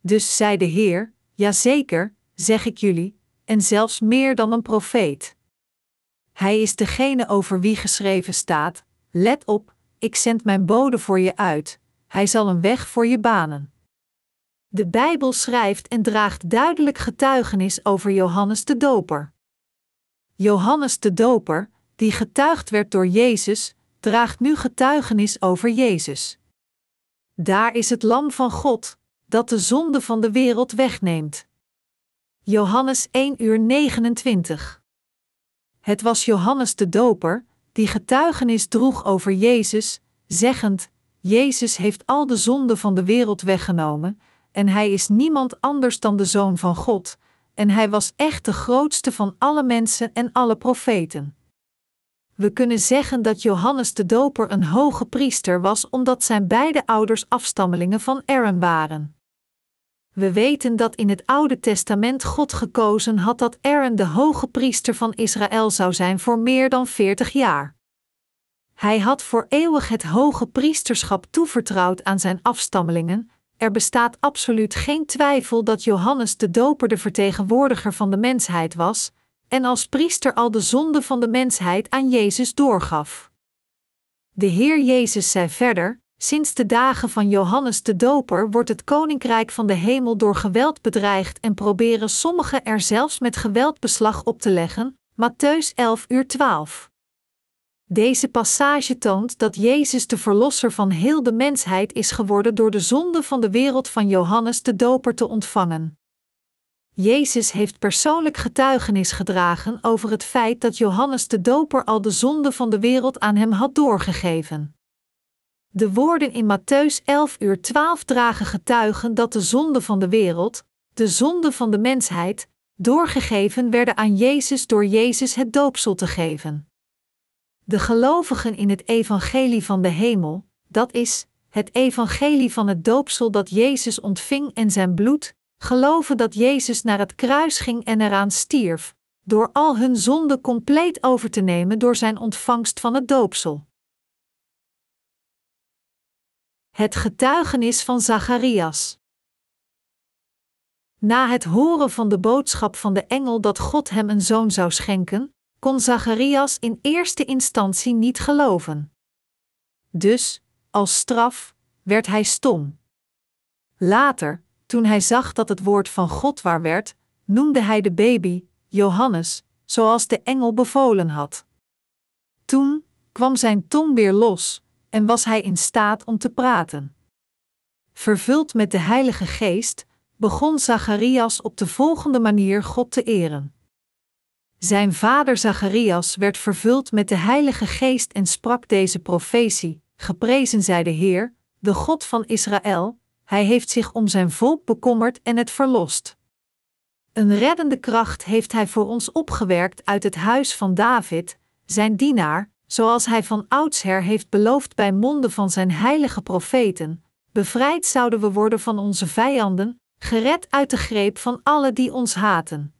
Dus zei de Heer: jazeker, zeg ik jullie, en zelfs meer dan een profeet. Hij is degene over wie geschreven staat, let op, ik zend mijn bode voor je uit, hij zal een weg voor je banen. De Bijbel schrijft en draagt duidelijk getuigenis over Johannes de Doper. Johannes de Doper, die getuigd werd door Jezus, draagt nu getuigenis over Jezus. Daar is het Lam van God, dat de zonde van de wereld wegneemt. Johannes één uur negenentwintig. Het was Johannes de Doper, die getuigenis droeg over Jezus, zeggend: Jezus heeft al de zonde van de wereld weggenomen, en hij is niemand anders dan de Zoon van God, en hij was echt de grootste van alle mensen en alle profeten. We kunnen zeggen dat Johannes de Doper een hoge priester was omdat zijn beide ouders afstammelingen van Aaron waren. We weten dat in het Oude Testament God gekozen had dat Aaron de hoge priester van Israël zou zijn voor meer dan veertig jaar. Hij had voor eeuwig het hoge priesterschap toevertrouwd aan zijn afstammelingen. Er bestaat absoluut geen twijfel dat Johannes de Doper de vertegenwoordiger van de mensheid was, en als priester al de zonde van de mensheid aan Jezus doorgaf. De Heer Jezus zei verder: sinds de dagen van Johannes de Doper wordt het koninkrijk van de hemel door geweld bedreigd en proberen sommigen er zelfs met geweld beslag op te leggen, Matteüs elf uur twaalf. Deze passage toont dat Jezus de verlosser van heel de mensheid is geworden door de zonde van de wereld van Johannes de Doper te ontvangen. Jezus heeft persoonlijk getuigenis gedragen over het feit dat Johannes de Doper al de zonde van de wereld aan hem had doorgegeven. De woorden in Matteüs elf uur twaalf dragen getuigen dat de zonde van de wereld, de zonde van de mensheid, doorgegeven werden aan Jezus door Jezus het doopsel te geven. de gelovigen in het evangelie van de hemel, dat is, het evangelie van het doopsel dat Jezus ontving en zijn bloed, geloven dat Jezus naar het kruis ging en eraan stierf, door al hun zonden compleet over te nemen door zijn ontvangst van het doopsel. Het getuigenis van Zacharias. Na het horen van de boodschap van de engel dat God hem een zoon zou schenken, kon Zacharias in eerste instantie niet geloven. Dus, als straf, werd hij stom. Later, toen hij zag dat het woord van God waar werd, noemde hij de baby Johannes, zoals de engel bevolen had. Toen kwam zijn tong weer los en was hij in staat om te praten. Vervuld met de Heilige Geest, begon Zacharias op de volgende manier God te eren. Zijn vader Zacharias werd vervuld met de Heilige Geest en sprak deze profetie: Geprezen zij de Heer, de God van Israël, Hij heeft zich om zijn volk bekommerd en het verlost. Een reddende kracht heeft Hij voor ons opgewerkt uit het huis van David, zijn dienaar, zoals Hij van oudsher heeft beloofd bij monden van zijn heilige profeten. Bevrijd zouden we worden van onze vijanden, gered uit de greep van alle die ons haten.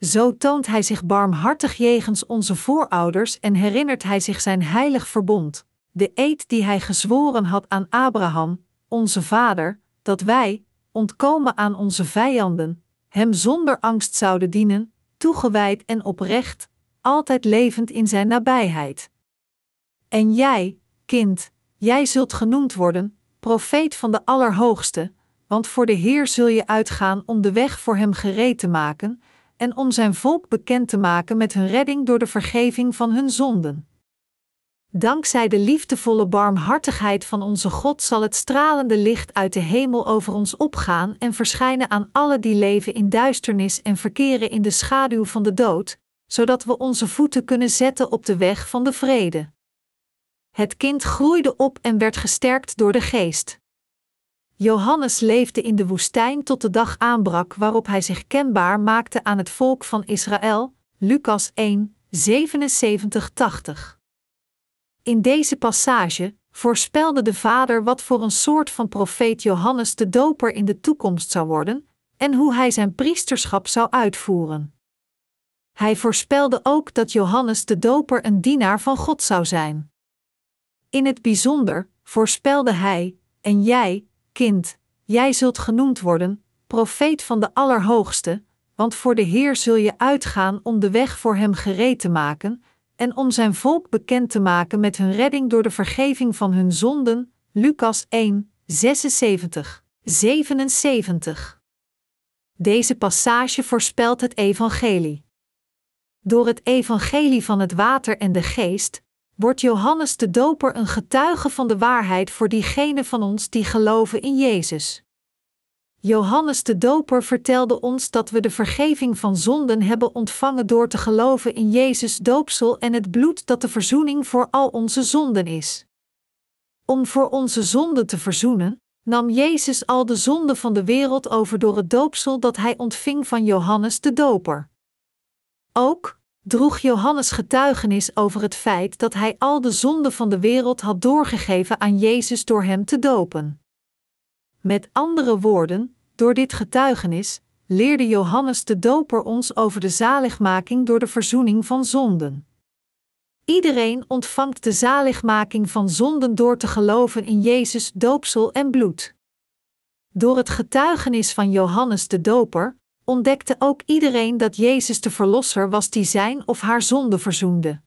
Zo toont Hij zich barmhartig jegens onze voorouders en herinnert Hij zich zijn heilig verbond, de eed die Hij gezworen had aan Abraham, onze vader, dat wij, ontkomen aan onze vijanden, Hem zonder angst zouden dienen, toegewijd en oprecht, altijd levend in zijn nabijheid. En jij, kind, jij zult genoemd worden, profeet van de Allerhoogste, want voor de Heer zul je uitgaan om de weg voor Hem gereed te maken en om zijn volk bekend te maken met hun redding door de vergeving van hun zonden. Dankzij de liefdevolle barmhartigheid van onze God zal het stralende licht uit de hemel over ons opgaan en verschijnen aan alle die leven in duisternis en verkeren in de schaduw van de dood, zodat we onze voeten kunnen zetten op de weg van de vrede. Het kind groeide op en werd gesterkt door de Geest. Johannes leefde in de woestijn tot de dag aanbrak waarop hij zich kenbaar maakte aan het volk van Israël, Lukas één, zevenenzeventig tot tachtig. In deze passage voorspelde de Vader wat voor een soort van profeet Johannes de Doper in de toekomst zou worden en hoe hij zijn priesterschap zou uitvoeren. Hij voorspelde ook dat Johannes de Doper een dienaar van God zou zijn. In het bijzonder voorspelde hij: En jij, kind, jij zult genoemd worden, profeet van de Allerhoogste, want voor de Heer zul je uitgaan om de weg voor Hem gereed te maken en om zijn volk bekend te maken met hun redding door de vergeving van hun zonden, Lukas één, zesenzeventig tot zevenenzeventig. Deze passage voorspelt het evangelie. Door het evangelie van het water en de Geest wordt Johannes de Doper een getuige van de waarheid voor diegenen van ons die geloven in Jezus. Johannes de Doper vertelde ons dat we de vergeving van zonden hebben ontvangen door te geloven in Jezus' doopsel en het bloed dat de verzoening voor al onze zonden is. Om voor onze zonden te verzoenen, nam Jezus al de zonden van de wereld over door het doopsel dat Hij ontving van Johannes de Doper. Ook droeg Johannes getuigenis over het feit dat Hij al de zonden van de wereld had doorgegeven aan Jezus door Hem te dopen. Met andere woorden, door dit getuigenis leerde Johannes de Doper ons over de zaligmaking door de verzoening van zonden. Iedereen ontvangt de zaligmaking van zonden door te geloven in Jezus' doopsel en bloed. Door het getuigenis van Johannes de Doper ontdekte ook iedereen dat Jezus de Verlosser was die zijn of haar zonde verzoende.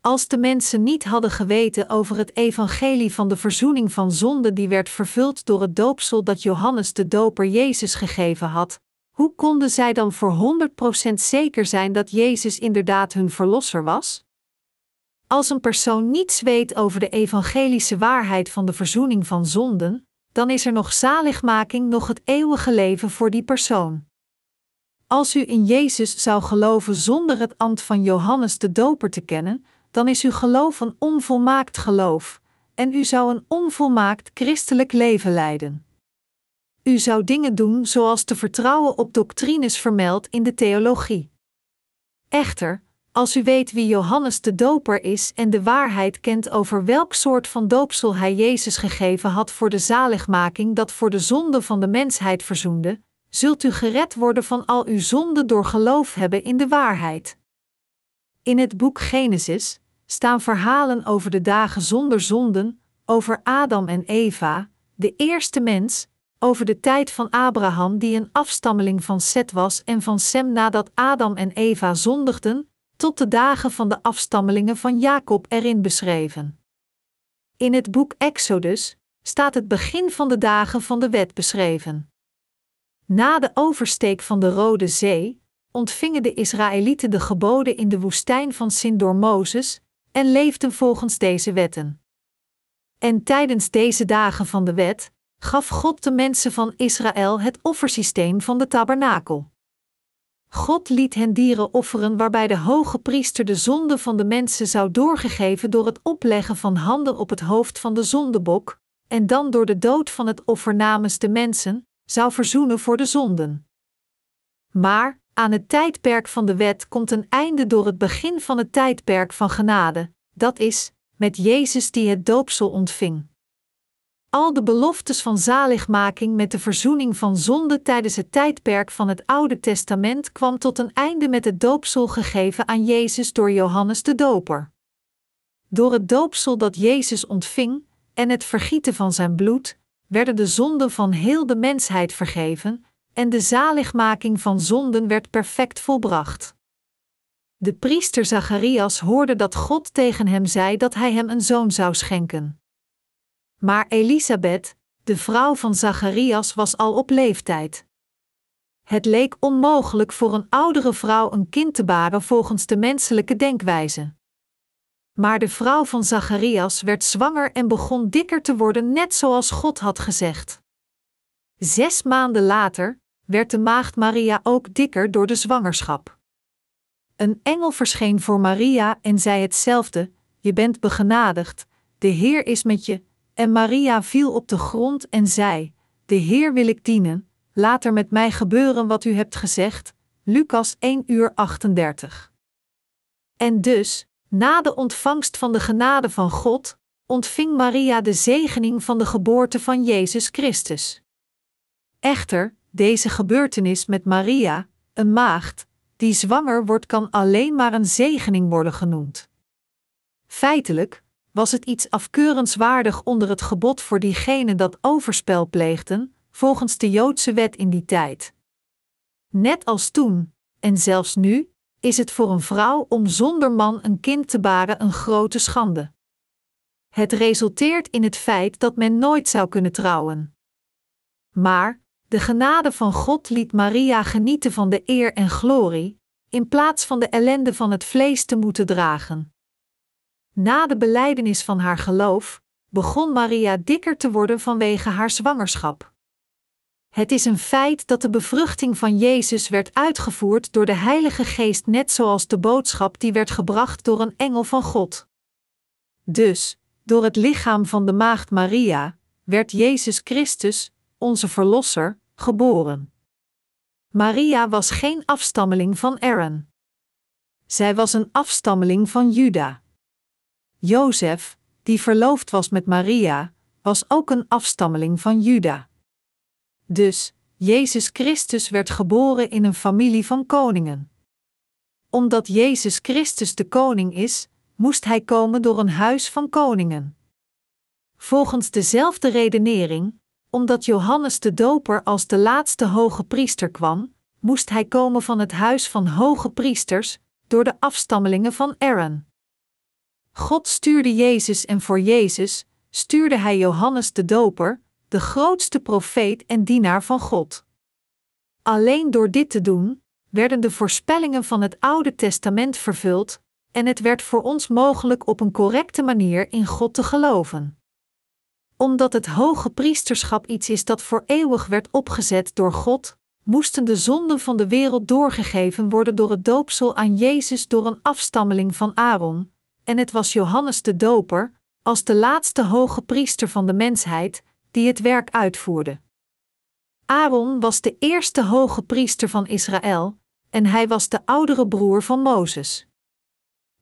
Als de mensen niet hadden geweten over het evangelie van de verzoening van zonde die werd vervuld door het doopsel dat Johannes de Doper Jezus gegeven had, hoe konden zij dan voor honderd procent zeker zijn dat Jezus inderdaad hun Verlosser was? Als een persoon niets weet over de evangelische waarheid van de verzoening van zonden, dan is er nog zaligmaking, nog het eeuwige leven voor die persoon. Als u in Jezus zou geloven zonder het ambt van Johannes de Doper te kennen, dan is uw geloof een onvolmaakt geloof, en u zou een onvolmaakt christelijk leven leiden. U zou dingen doen zoals te vertrouwen op doctrines vermeld in de theologie. Echter, Als u weet wie Johannes de Doper is en de waarheid kent over welk soort van doopsel hij Jezus gegeven had voor de zaligmaking dat voor de zonde van de mensheid verzoende, zult u gered worden van al uw zonden door geloof hebben in de waarheid. In het boek Genesis staan verhalen over de dagen zonder zonden, over Adam en Eva, de eerste mens, over de tijd van Abraham die een afstammeling van Seth was en van Sem nadat Adam en Eva zondigden, tot de dagen van de afstammelingen van Jacob erin beschreven. In het boek Exodus staat het begin van de dagen van de wet beschreven. Na de oversteek van de Rode Zee ontvingen de Israëlieten de geboden in de woestijn van Sin door Mozes en leefden volgens deze wetten. En tijdens deze dagen van de wet gaf God de mensen van Israël het offersysteem van de tabernakel. God liet hen dieren offeren waarbij de hoge priester de zonde van de mensen zou doorgegeven door het opleggen van handen op het hoofd van de zondebok, en dan door de dood van het offer namens de mensen, zou verzoenen voor de zonden. Maar aan het tijdperk van de wet komt een einde door het begin van het tijdperk van genade, dat is, met Jezus die het doopsel ontving. Al de beloftes van zaligmaking met de verzoening van zonde tijdens het tijdperk van het Oude Testament kwam tot een einde met het doopsel gegeven aan Jezus door Johannes de Doper. Door het doopsel dat Jezus ontving en het vergieten van zijn bloed, werden de zonden van heel de mensheid vergeven en de zaligmaking van zonden werd perfect volbracht. De priester Zacharias hoorde dat God tegen hem zei dat hij hem een zoon zou schenken. Maar Elisabeth, de vrouw van Zacharias, was al op leeftijd. Het leek onmogelijk voor een oudere vrouw een kind te baren volgens de menselijke denkwijze. Maar de vrouw van Zacharias werd zwanger en begon dikker te worden, net zoals God had gezegd. Zes maanden later werd de maagd Maria ook dikker door de zwangerschap. Een engel verscheen voor Maria en zei hetzelfde: "Je bent begenadigd, de Heer is met je." En Maria viel op de grond en zei: "De Heer wil ik dienen, laat er met mij gebeuren wat u hebt gezegd." Lukas één uur achtendertig. En dus, na de ontvangst van de genade van God, ontving Maria de zegening van de geboorte van Jezus Christus. Echter, deze gebeurtenis met Maria, een maagd, die zwanger wordt, kan alleen maar een zegening worden genoemd. Feitelijk was het iets afkeurenswaardig onder het gebod voor diegenen dat overspel pleegden, volgens de Joodse wet in die tijd. Net als toen, en zelfs nu, is het voor een vrouw om zonder man een kind te baren een grote schande. Het resulteert in het feit dat men nooit zou kunnen trouwen. Maar de genade van God liet Maria genieten van de eer en glorie, in plaats van de ellende van het vlees te moeten dragen. Na de belijdenis van haar geloof, begon Maria dikker te worden vanwege haar zwangerschap. Het is een feit dat de bevruchting van Jezus werd uitgevoerd door de Heilige Geest, net zoals de boodschap die werd gebracht door een engel van God. Dus, door het lichaam van de maagd Maria, werd Jezus Christus, onze Verlosser, geboren. Maria was geen afstammeling van Aaron. Zij was een afstammeling van Juda. Jozef, die verloofd was met Maria, was ook een afstammeling van Juda. Dus, Jezus Christus werd geboren in een familie van koningen. Omdat Jezus Christus de koning is, moest hij komen door een huis van koningen. Volgens dezelfde redenering, omdat Johannes de Doper als de laatste hoge priester kwam, moest hij komen van het huis van hoge priesters, door de afstammelingen van Aaron. God stuurde Jezus en voor Jezus stuurde hij Johannes de Doper, de grootste profeet en dienaar van God. Alleen door dit te doen, werden de voorspellingen van het Oude Testament vervuld en het werd voor ons mogelijk op een correcte manier in God te geloven. Omdat het hoge priesterschap iets is dat voor eeuwig werd opgezet door God, moesten de zonden van de wereld doorgegeven worden door het doopsel aan Jezus door een afstammeling van Aaron. En het was Johannes de Doper, als de laatste hoge priester van de mensheid, die het werk uitvoerde. Aaron was de eerste hoge priester van Israël, en hij was de oudere broer van Mozes.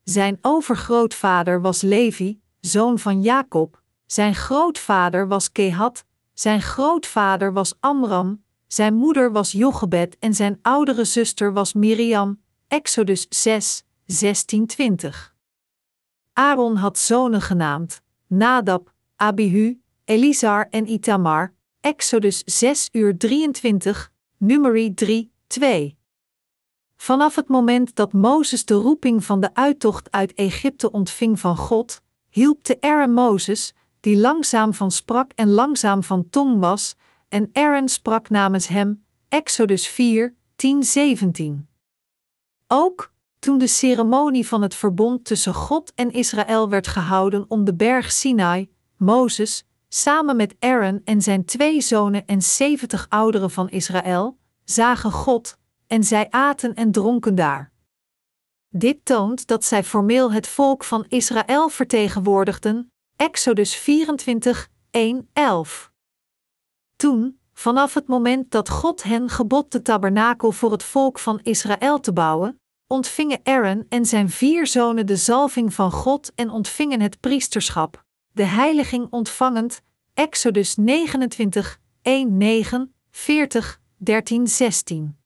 Zijn overgrootvader was Levi, zoon van Jacob, zijn grootvader was Kehat, zijn grootvader was Amram, zijn moeder was Jochebed en zijn oudere zuster was Miriam, Exodus zes, zestien twintig. Aaron had zonen genaamd, Nadab, Abihu, Eleazar en Itamar, Exodus zes uur drieëntwintig, Numeri drie, twee. Vanaf het moment dat Mozes de roeping van de uittocht uit Egypte ontving van God, hielp de Aaron Mozes, die langzaam van sprak en langzaam van tong was, en Aaron sprak namens hem, Exodus vier, tien zeventien. Ook, toen de ceremonie van het verbond tussen God en Israël werd gehouden om de berg Sinai, Mozes, samen met Aaron en zijn twee zonen en zeventig ouderen van Israël, zagen God, en zij aten en dronken daar. Dit toont dat zij formeel het volk van Israël vertegenwoordigden, Exodus vierentwintig, een tot elf. Toen, vanaf het moment dat God hen gebod de tabernakel voor het volk van Israël te bouwen, ontvingen Aaron en zijn vier zonen de zalving van God en ontvingen het priesterschap, de heiliging ontvangend, Exodus negenentwintig, een tot negen, veertig, dertien tot zestien.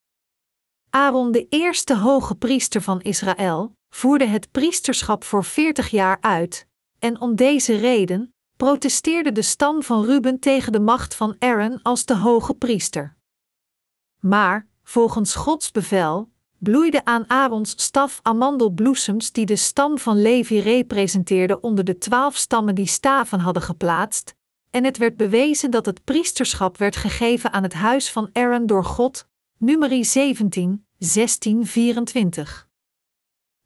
Aaron, de eerste hoge priester van Israël, voerde het priesterschap voor veertig jaar uit, en om deze reden protesteerde de stam van Ruben tegen de macht van Aaron als de hoge priester. Maar, volgens Gods bevel, bloeide aan Aarons staf amandelbloesems die de stam van Levi representeerde onder de twaalf stammen die staven hadden geplaatst, en het werd bewezen dat het priesterschap werd gegeven aan het huis van Aaron door God, Numeri zeventien, zestien tot vierentwintig.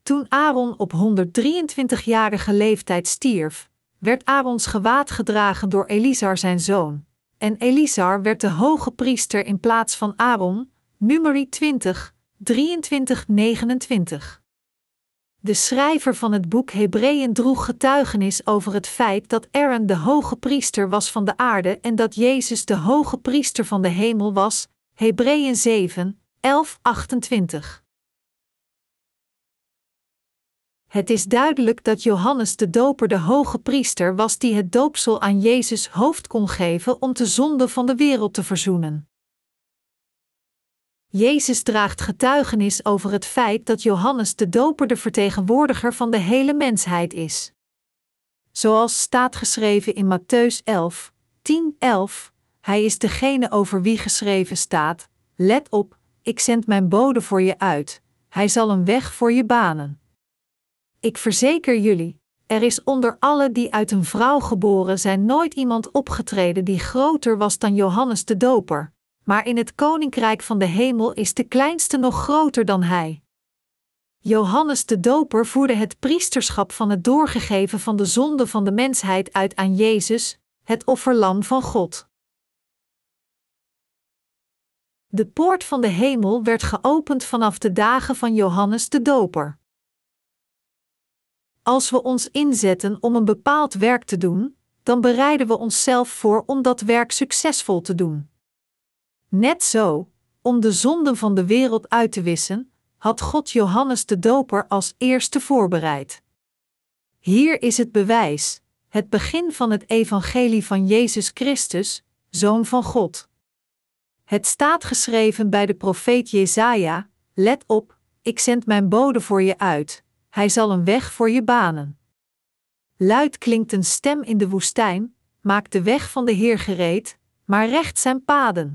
Toen Aaron op honderddrieëntwintigjarige leeftijd stierf, werd Aarons gewaad gedragen door Eleazar zijn zoon, en Eleazar werd de hoge priester in plaats van Aaron, Numeri twintig, drieëntwintig tot negenentwintig. De schrijver van het boek Hebreeën droeg getuigenis over het feit dat Aaron de hoge priester was van de aarde en dat Jezus de hoge priester van de hemel was, Hebreeën zeven, elf tot achtentwintig. Het is duidelijk dat Johannes de Doper de hoge priester was die het doopsel aan Jezus hoofd kon geven om de zonde van de wereld te verzoenen. Jezus draagt getuigenis over het feit dat Johannes de Doper de vertegenwoordiger van de hele mensheid is. Zoals staat geschreven in Matteüs elf, tien tot elf, hij is degene over wie geschreven staat, let op, ik zend mijn bode voor je uit, hij zal een weg voor je banen. Ik verzeker jullie, er is onder alle die uit een vrouw geboren zijn nooit iemand opgetreden die groter was dan Johannes de Doper. Maar in het koninkrijk van de hemel is de kleinste nog groter dan hij. Johannes de Doper voerde het priesterschap van het doorgegeven van de zonde van de mensheid uit aan Jezus, het offerlam van God. De poort van de hemel werd geopend vanaf de dagen van Johannes de Doper. Als we ons inzetten om een bepaald werk te doen, dan bereiden we onszelf voor om dat werk succesvol te doen. Net zo, om de zonden van de wereld uit te wissen, had God Johannes de Doper als eerste voorbereid. Hier is het bewijs, het begin van het Evangelie van Jezus Christus, Zoon van God. Het staat geschreven bij de profeet Jesaja, let op, ik zend mijn bode voor je uit, hij zal een weg voor je banen. Luid klinkt een stem in de woestijn, maak de weg van de Heer gereed, maar recht zijn paden.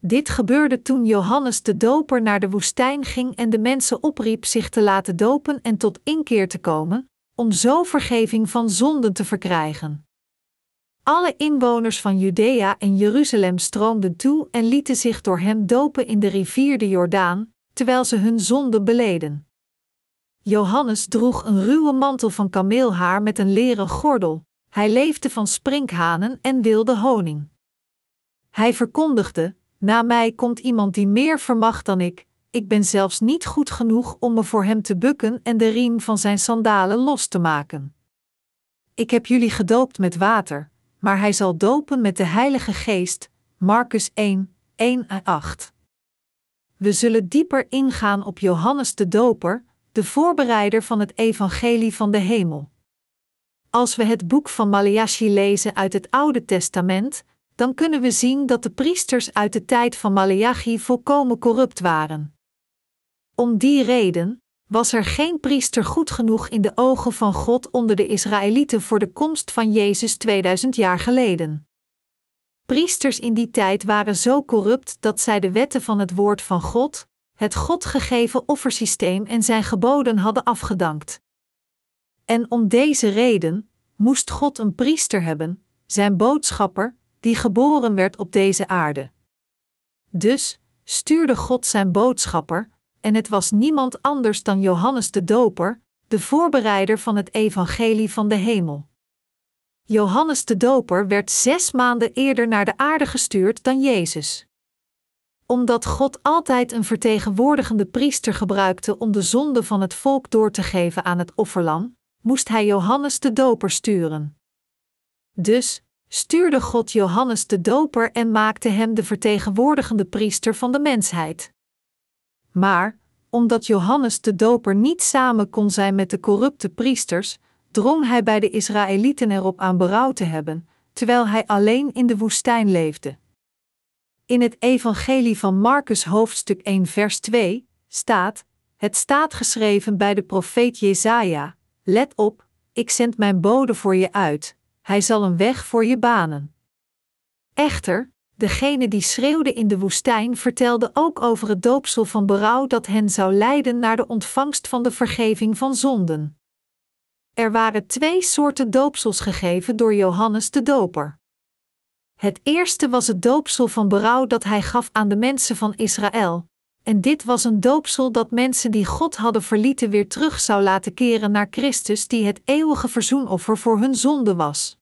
Dit gebeurde toen Johannes de Doper naar de woestijn ging en de mensen opriep zich te laten dopen en tot inkeer te komen, om zo vergeving van zonden te verkrijgen. Alle inwoners van Judea en Jeruzalem stroomden toe en lieten zich door hem dopen in de rivier de Jordaan, terwijl ze hun zonden beleden. Johannes droeg een ruwe mantel van kameelhaar met een leren gordel, hij leefde van sprinkhanen en wilde honing. Hij verkondigde: na mij komt iemand die meer vermag dan ik, ik ben zelfs niet goed genoeg om me voor hem te bukken en de riem van zijn sandalen los te maken. Ik heb jullie gedoopt met water, maar hij zal dopen met de Heilige Geest, Markus één, één tot acht. We zullen dieper ingaan op Johannes de Doper, de voorbereider van het evangelie van de hemel. Als we het boek van Maleachi lezen uit het Oude Testament, dan kunnen we zien dat de priesters uit de tijd van Maleachi volkomen corrupt waren. Om die reden was er geen priester goed genoeg in de ogen van God onder de Israëlieten voor de komst van Jezus tweeduizend jaar geleden. Priesters in die tijd waren zo corrupt dat zij de wetten van het woord van God, het God gegeven offersysteem en zijn geboden hadden afgedankt. En om deze reden moest God een priester hebben, zijn boodschapper, die geboren werd op deze aarde. Dus stuurde God zijn boodschapper, en het was niemand anders dan Johannes de Doper, de voorbereider van het evangelie van de hemel. Johannes de Doper werd zes maanden eerder naar de aarde gestuurd dan Jezus. Omdat God altijd een vertegenwoordigende priester gebruikte om de zonde van het volk door te geven aan het offerlam, moest hij Johannes de Doper sturen. Dus stuurde God Johannes de Doper en maakte hem de vertegenwoordigende priester van de mensheid. Maar, omdat Johannes de Doper niet samen kon zijn met de corrupte priesters, drong hij bij de Israëlieten erop aan berouw te hebben, terwijl hij alleen in de woestijn leefde. In het evangelie van Markus hoofdstuk één vers twee staat, het staat geschreven bij de profeet Jesaja, let op, ik zend mijn bode voor je uit, hij zal een weg voor je banen. Echter, degene die schreeuwde in de woestijn vertelde ook over het doopsel van berouw dat hen zou leiden naar de ontvangst van de vergeving van zonden. Er waren twee soorten doopsels gegeven door Johannes de Doper. Het eerste was het doopsel van berouw dat hij gaf aan de mensen van Israël, en dit was een doopsel dat mensen die God hadden verlieten weer terug zou laten keren naar Christus, die het eeuwige verzoenoffer voor hun zonde was.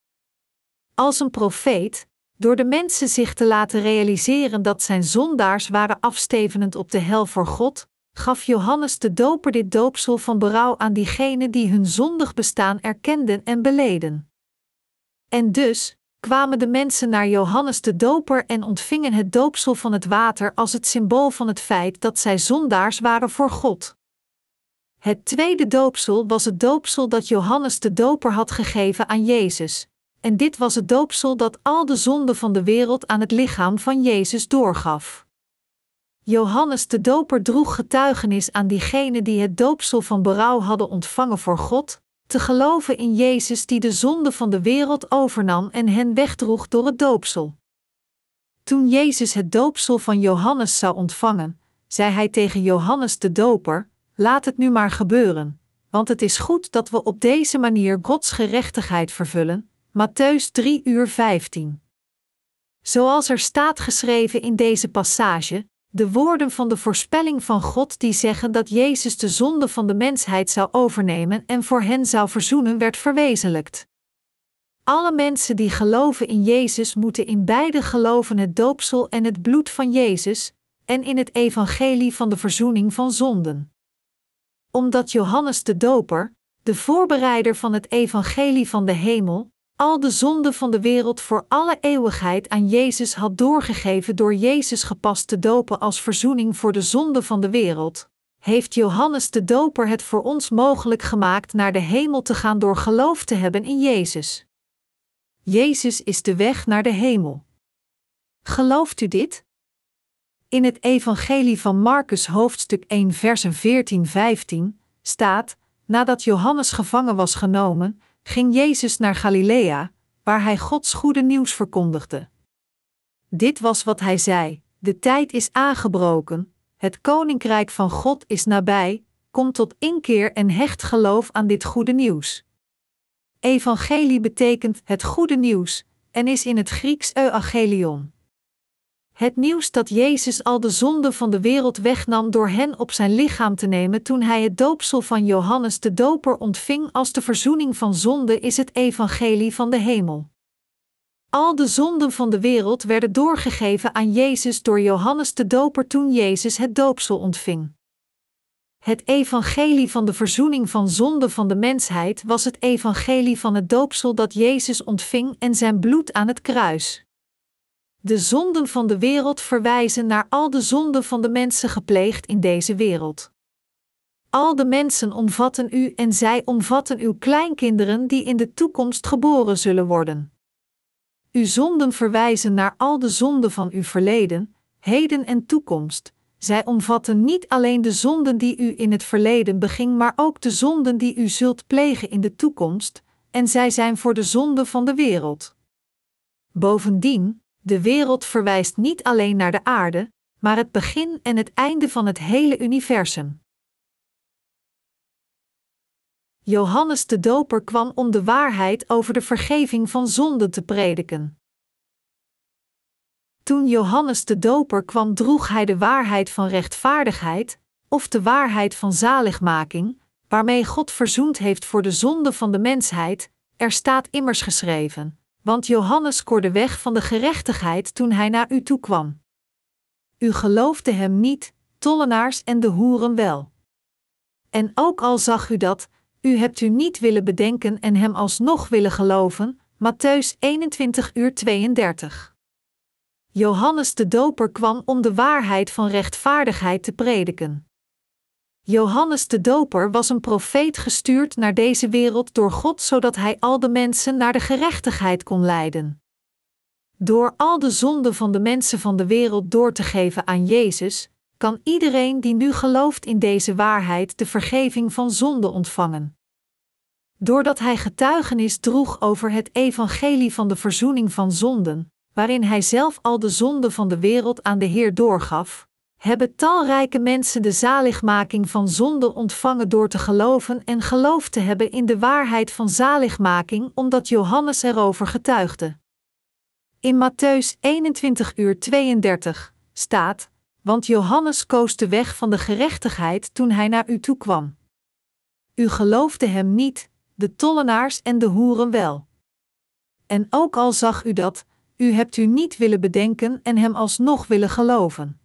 Als een profeet, door de mensen zich te laten realiseren dat zijn zondaars waren afstevenend op de hel voor God, gaf Johannes de Doper dit doopsel van berouw aan diegenen die hun zondig bestaan erkenden en beleden. En dus kwamen de mensen naar Johannes de Doper en ontvingen het doopsel van het water als het symbool van het feit dat zij zondaars waren voor God. Het tweede doopsel was het doopsel dat Johannes de Doper had gegeven aan Jezus, en dit was het doopsel dat al de zonden van de wereld aan het lichaam van Jezus doorgaf. Johannes de Doper droeg getuigenis aan diegenen die het doopsel van berouw hadden ontvangen voor God, te geloven in Jezus die de zonde van de wereld overnam en hen wegdroeg door het doopsel. Toen Jezus het doopsel van Johannes zou ontvangen, zei hij tegen Johannes de Doper, laat het nu maar gebeuren, want het is goed dat we op deze manier Gods gerechtigheid vervullen, Matteüs drie uur vijftien. Zoals er staat geschreven in deze passage, de woorden van de voorspelling van God die zeggen dat Jezus de zonde van de mensheid zou overnemen en voor hen zou verzoenen, werd verwezenlijkt. Alle mensen die geloven in Jezus moeten in beide geloven het doopsel en het bloed van Jezus, en in het evangelie van de verzoening van zonden. Omdat Johannes de Doper, de voorbereider van het evangelie van de hemel, al de zonden van de wereld voor alle eeuwigheid aan Jezus had doorgegeven door Jezus gepast te dopen als verzoening voor de zonden van de wereld, heeft Johannes de Doper het voor ons mogelijk gemaakt naar de hemel te gaan door geloof te hebben in Jezus. Jezus is de weg naar de hemel. Gelooft u dit? In het evangelie van Markus hoofdstuk één versen veertien vijftien staat, nadat Johannes gevangen was genomen, ging Jezus naar Galilea, waar hij Gods goede nieuws verkondigde. Dit was wat hij zei, de tijd is aangebroken, het koninkrijk van God is nabij, kom tot inkeer en hecht geloof aan dit goede nieuws. Evangelie betekent het goede nieuws, en is in het Grieks euangelion. Het nieuws dat Jezus al de zonden van de wereld wegnam door hen op zijn lichaam te nemen toen hij het doopsel van Johannes de Doper ontving als de verzoening van zonde is het evangelie van de hemel. Al de zonden van de wereld werden doorgegeven aan Jezus door Johannes de Doper toen Jezus het doopsel ontving. Het evangelie van de verzoening van zonde van de mensheid was het evangelie van het doopsel dat Jezus ontving en zijn bloed aan het kruis. De zonden van de wereld verwijzen naar al de zonden van de mensen gepleegd in deze wereld. al de mensen omvatten u en zij omvatten uw kleinkinderen die in de toekomst geboren zullen worden. Uw zonden verwijzen naar al de zonden van uw verleden, heden en toekomst. Zij omvatten niet alleen de zonden die u in het verleden beging, maar ook de zonden die u zult plegen in de toekomst, en zij zijn voor de zonden van de wereld. Bovendien, de wereld verwijst niet alleen naar de aarde, maar het begin en het einde van het hele universum. Johannes de Doper kwam om de waarheid over de vergeving van zonden te prediken. Toen Johannes de Doper kwam, droeg hij de waarheid van rechtvaardigheid, of de waarheid van zaligmaking, waarmee God verzoend heeft voor de zonde van de mensheid. Er staat immers geschreven, want Johannes koorde weg van de gerechtigheid toen hij naar u toe kwam. U geloofde hem niet, tollenaars en de hoeren wel. En ook al zag u dat, u hebt u niet willen bedenken en hem alsnog willen geloven, Matteüs eenentwintig uur tweeëndertig. Johannes de Doper kwam om de waarheid van rechtvaardigheid te prediken. Johannes de Doper was een profeet gestuurd naar deze wereld door God, zodat hij al de mensen naar de gerechtigheid kon leiden. Door al de zonden van de mensen van de wereld door te geven aan Jezus, kan iedereen die nu gelooft in deze waarheid de vergeving van zonden ontvangen. Doordat hij getuigenis droeg over het evangelie van de verzoening van zonden, waarin hij zelf al de zonden van de wereld aan de Heer doorgaf, hebben talrijke mensen de zaligmaking van zonden ontvangen door te geloven en geloof te hebben in de waarheid van zaligmaking, omdat Johannes erover getuigde. In Matteüs eenentwintig uur tweeëndertig staat, want Johannes koos de weg van de gerechtigheid toen hij naar u toe kwam. U geloofde hem niet, de tollenaars en de hoeren wel. En ook al zag u dat, u hebt u niet willen bedenken en hem alsnog willen geloven.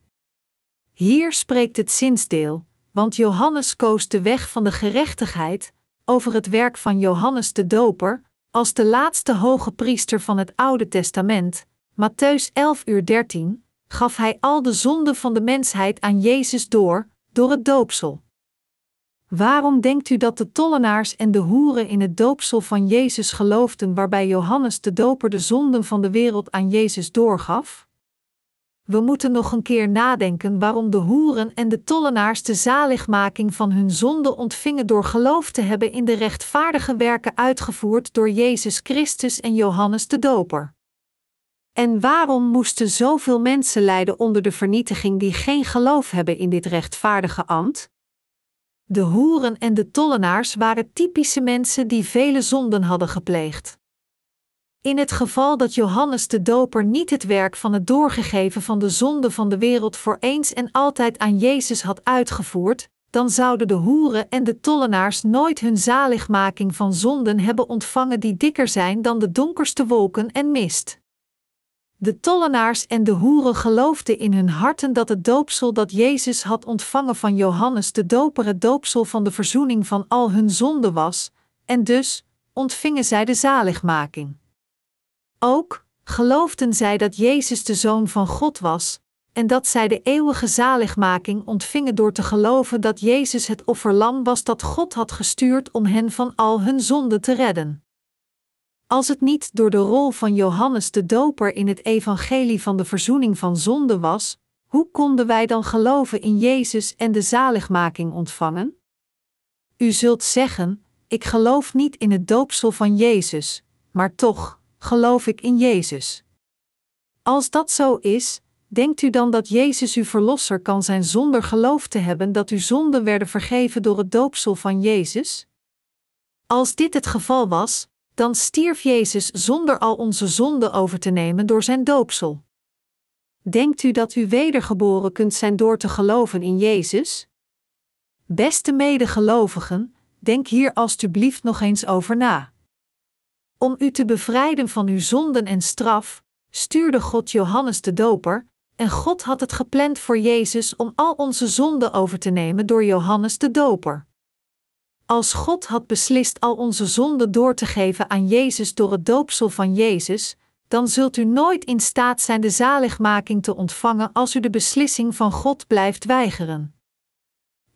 Hier spreekt het zinsdeel, want Johannes koos de weg van de gerechtigheid, over het werk van Johannes de Doper, als de laatste hoge priester van het Oude Testament, Matteüs elf uur dertien, gaf hij al de zonden van de mensheid aan Jezus door, door het doopsel. Waarom denkt u dat de tollenaars en de hoeren in het doopsel van Jezus geloofden, waarbij Johannes de Doper de zonden van de wereld aan Jezus doorgaf? We moeten nog een keer nadenken waarom de hoeren en de tollenaars de zaligmaking van hun zonde ontvingen door geloof te hebben in de rechtvaardige werken uitgevoerd door Jezus Christus en Johannes de Doper. En waarom moesten zoveel mensen lijden onder de vernietiging die geen geloof hebben in dit rechtvaardige ambt? De hoeren en de tollenaars waren typische mensen die vele zonden hadden gepleegd. In het geval dat Johannes de Doper niet het werk van het doorgegeven van de zonde van de wereld voor eens en altijd aan Jezus had uitgevoerd, dan zouden de hoeren en de tollenaars nooit hun zaligmaking van zonden hebben ontvangen die dikker zijn dan de donkerste wolken en mist. De tollenaars en de hoeren geloofden in hun harten dat het doopsel dat Jezus had ontvangen van Johannes de Doper het doopsel van de verzoening van al hun zonden was, en dus ontvingen zij de zaligmaking. Ook geloofden zij dat Jezus de Zoon van God was, en dat zij de eeuwige zaligmaking ontvingen door te geloven dat Jezus het offerlam was dat God had gestuurd om hen van al hun zonden te redden. Als het niet door de rol van Johannes de Doper in het evangelie van de verzoening van zonde was, hoe konden wij dan geloven in Jezus en de zaligmaking ontvangen? U zult zeggen, ik geloof niet in het doopsel van Jezus, maar toch geloof ik in Jezus. Als dat zo is, denkt u dan dat Jezus uw verlosser kan zijn zonder geloof te hebben dat uw zonden werden vergeven door het doopsel van Jezus? Als dit het geval was, dan stierf Jezus zonder al onze zonden over te nemen door zijn doopsel. Denkt u dat u wedergeboren kunt zijn door te geloven in Jezus? Beste medegelovigen, denk hier alstublieft nog eens over na. Om u te bevrijden van uw zonden en straf, stuurde God Johannes de Doper, en God had het gepland voor Jezus om al onze zonden over te nemen door Johannes de Doper. Als God had beslist al onze zonden door te geven aan Jezus door het doopsel van Jezus, dan zult u nooit in staat zijn de zaligmaking te ontvangen als u de beslissing van God blijft weigeren.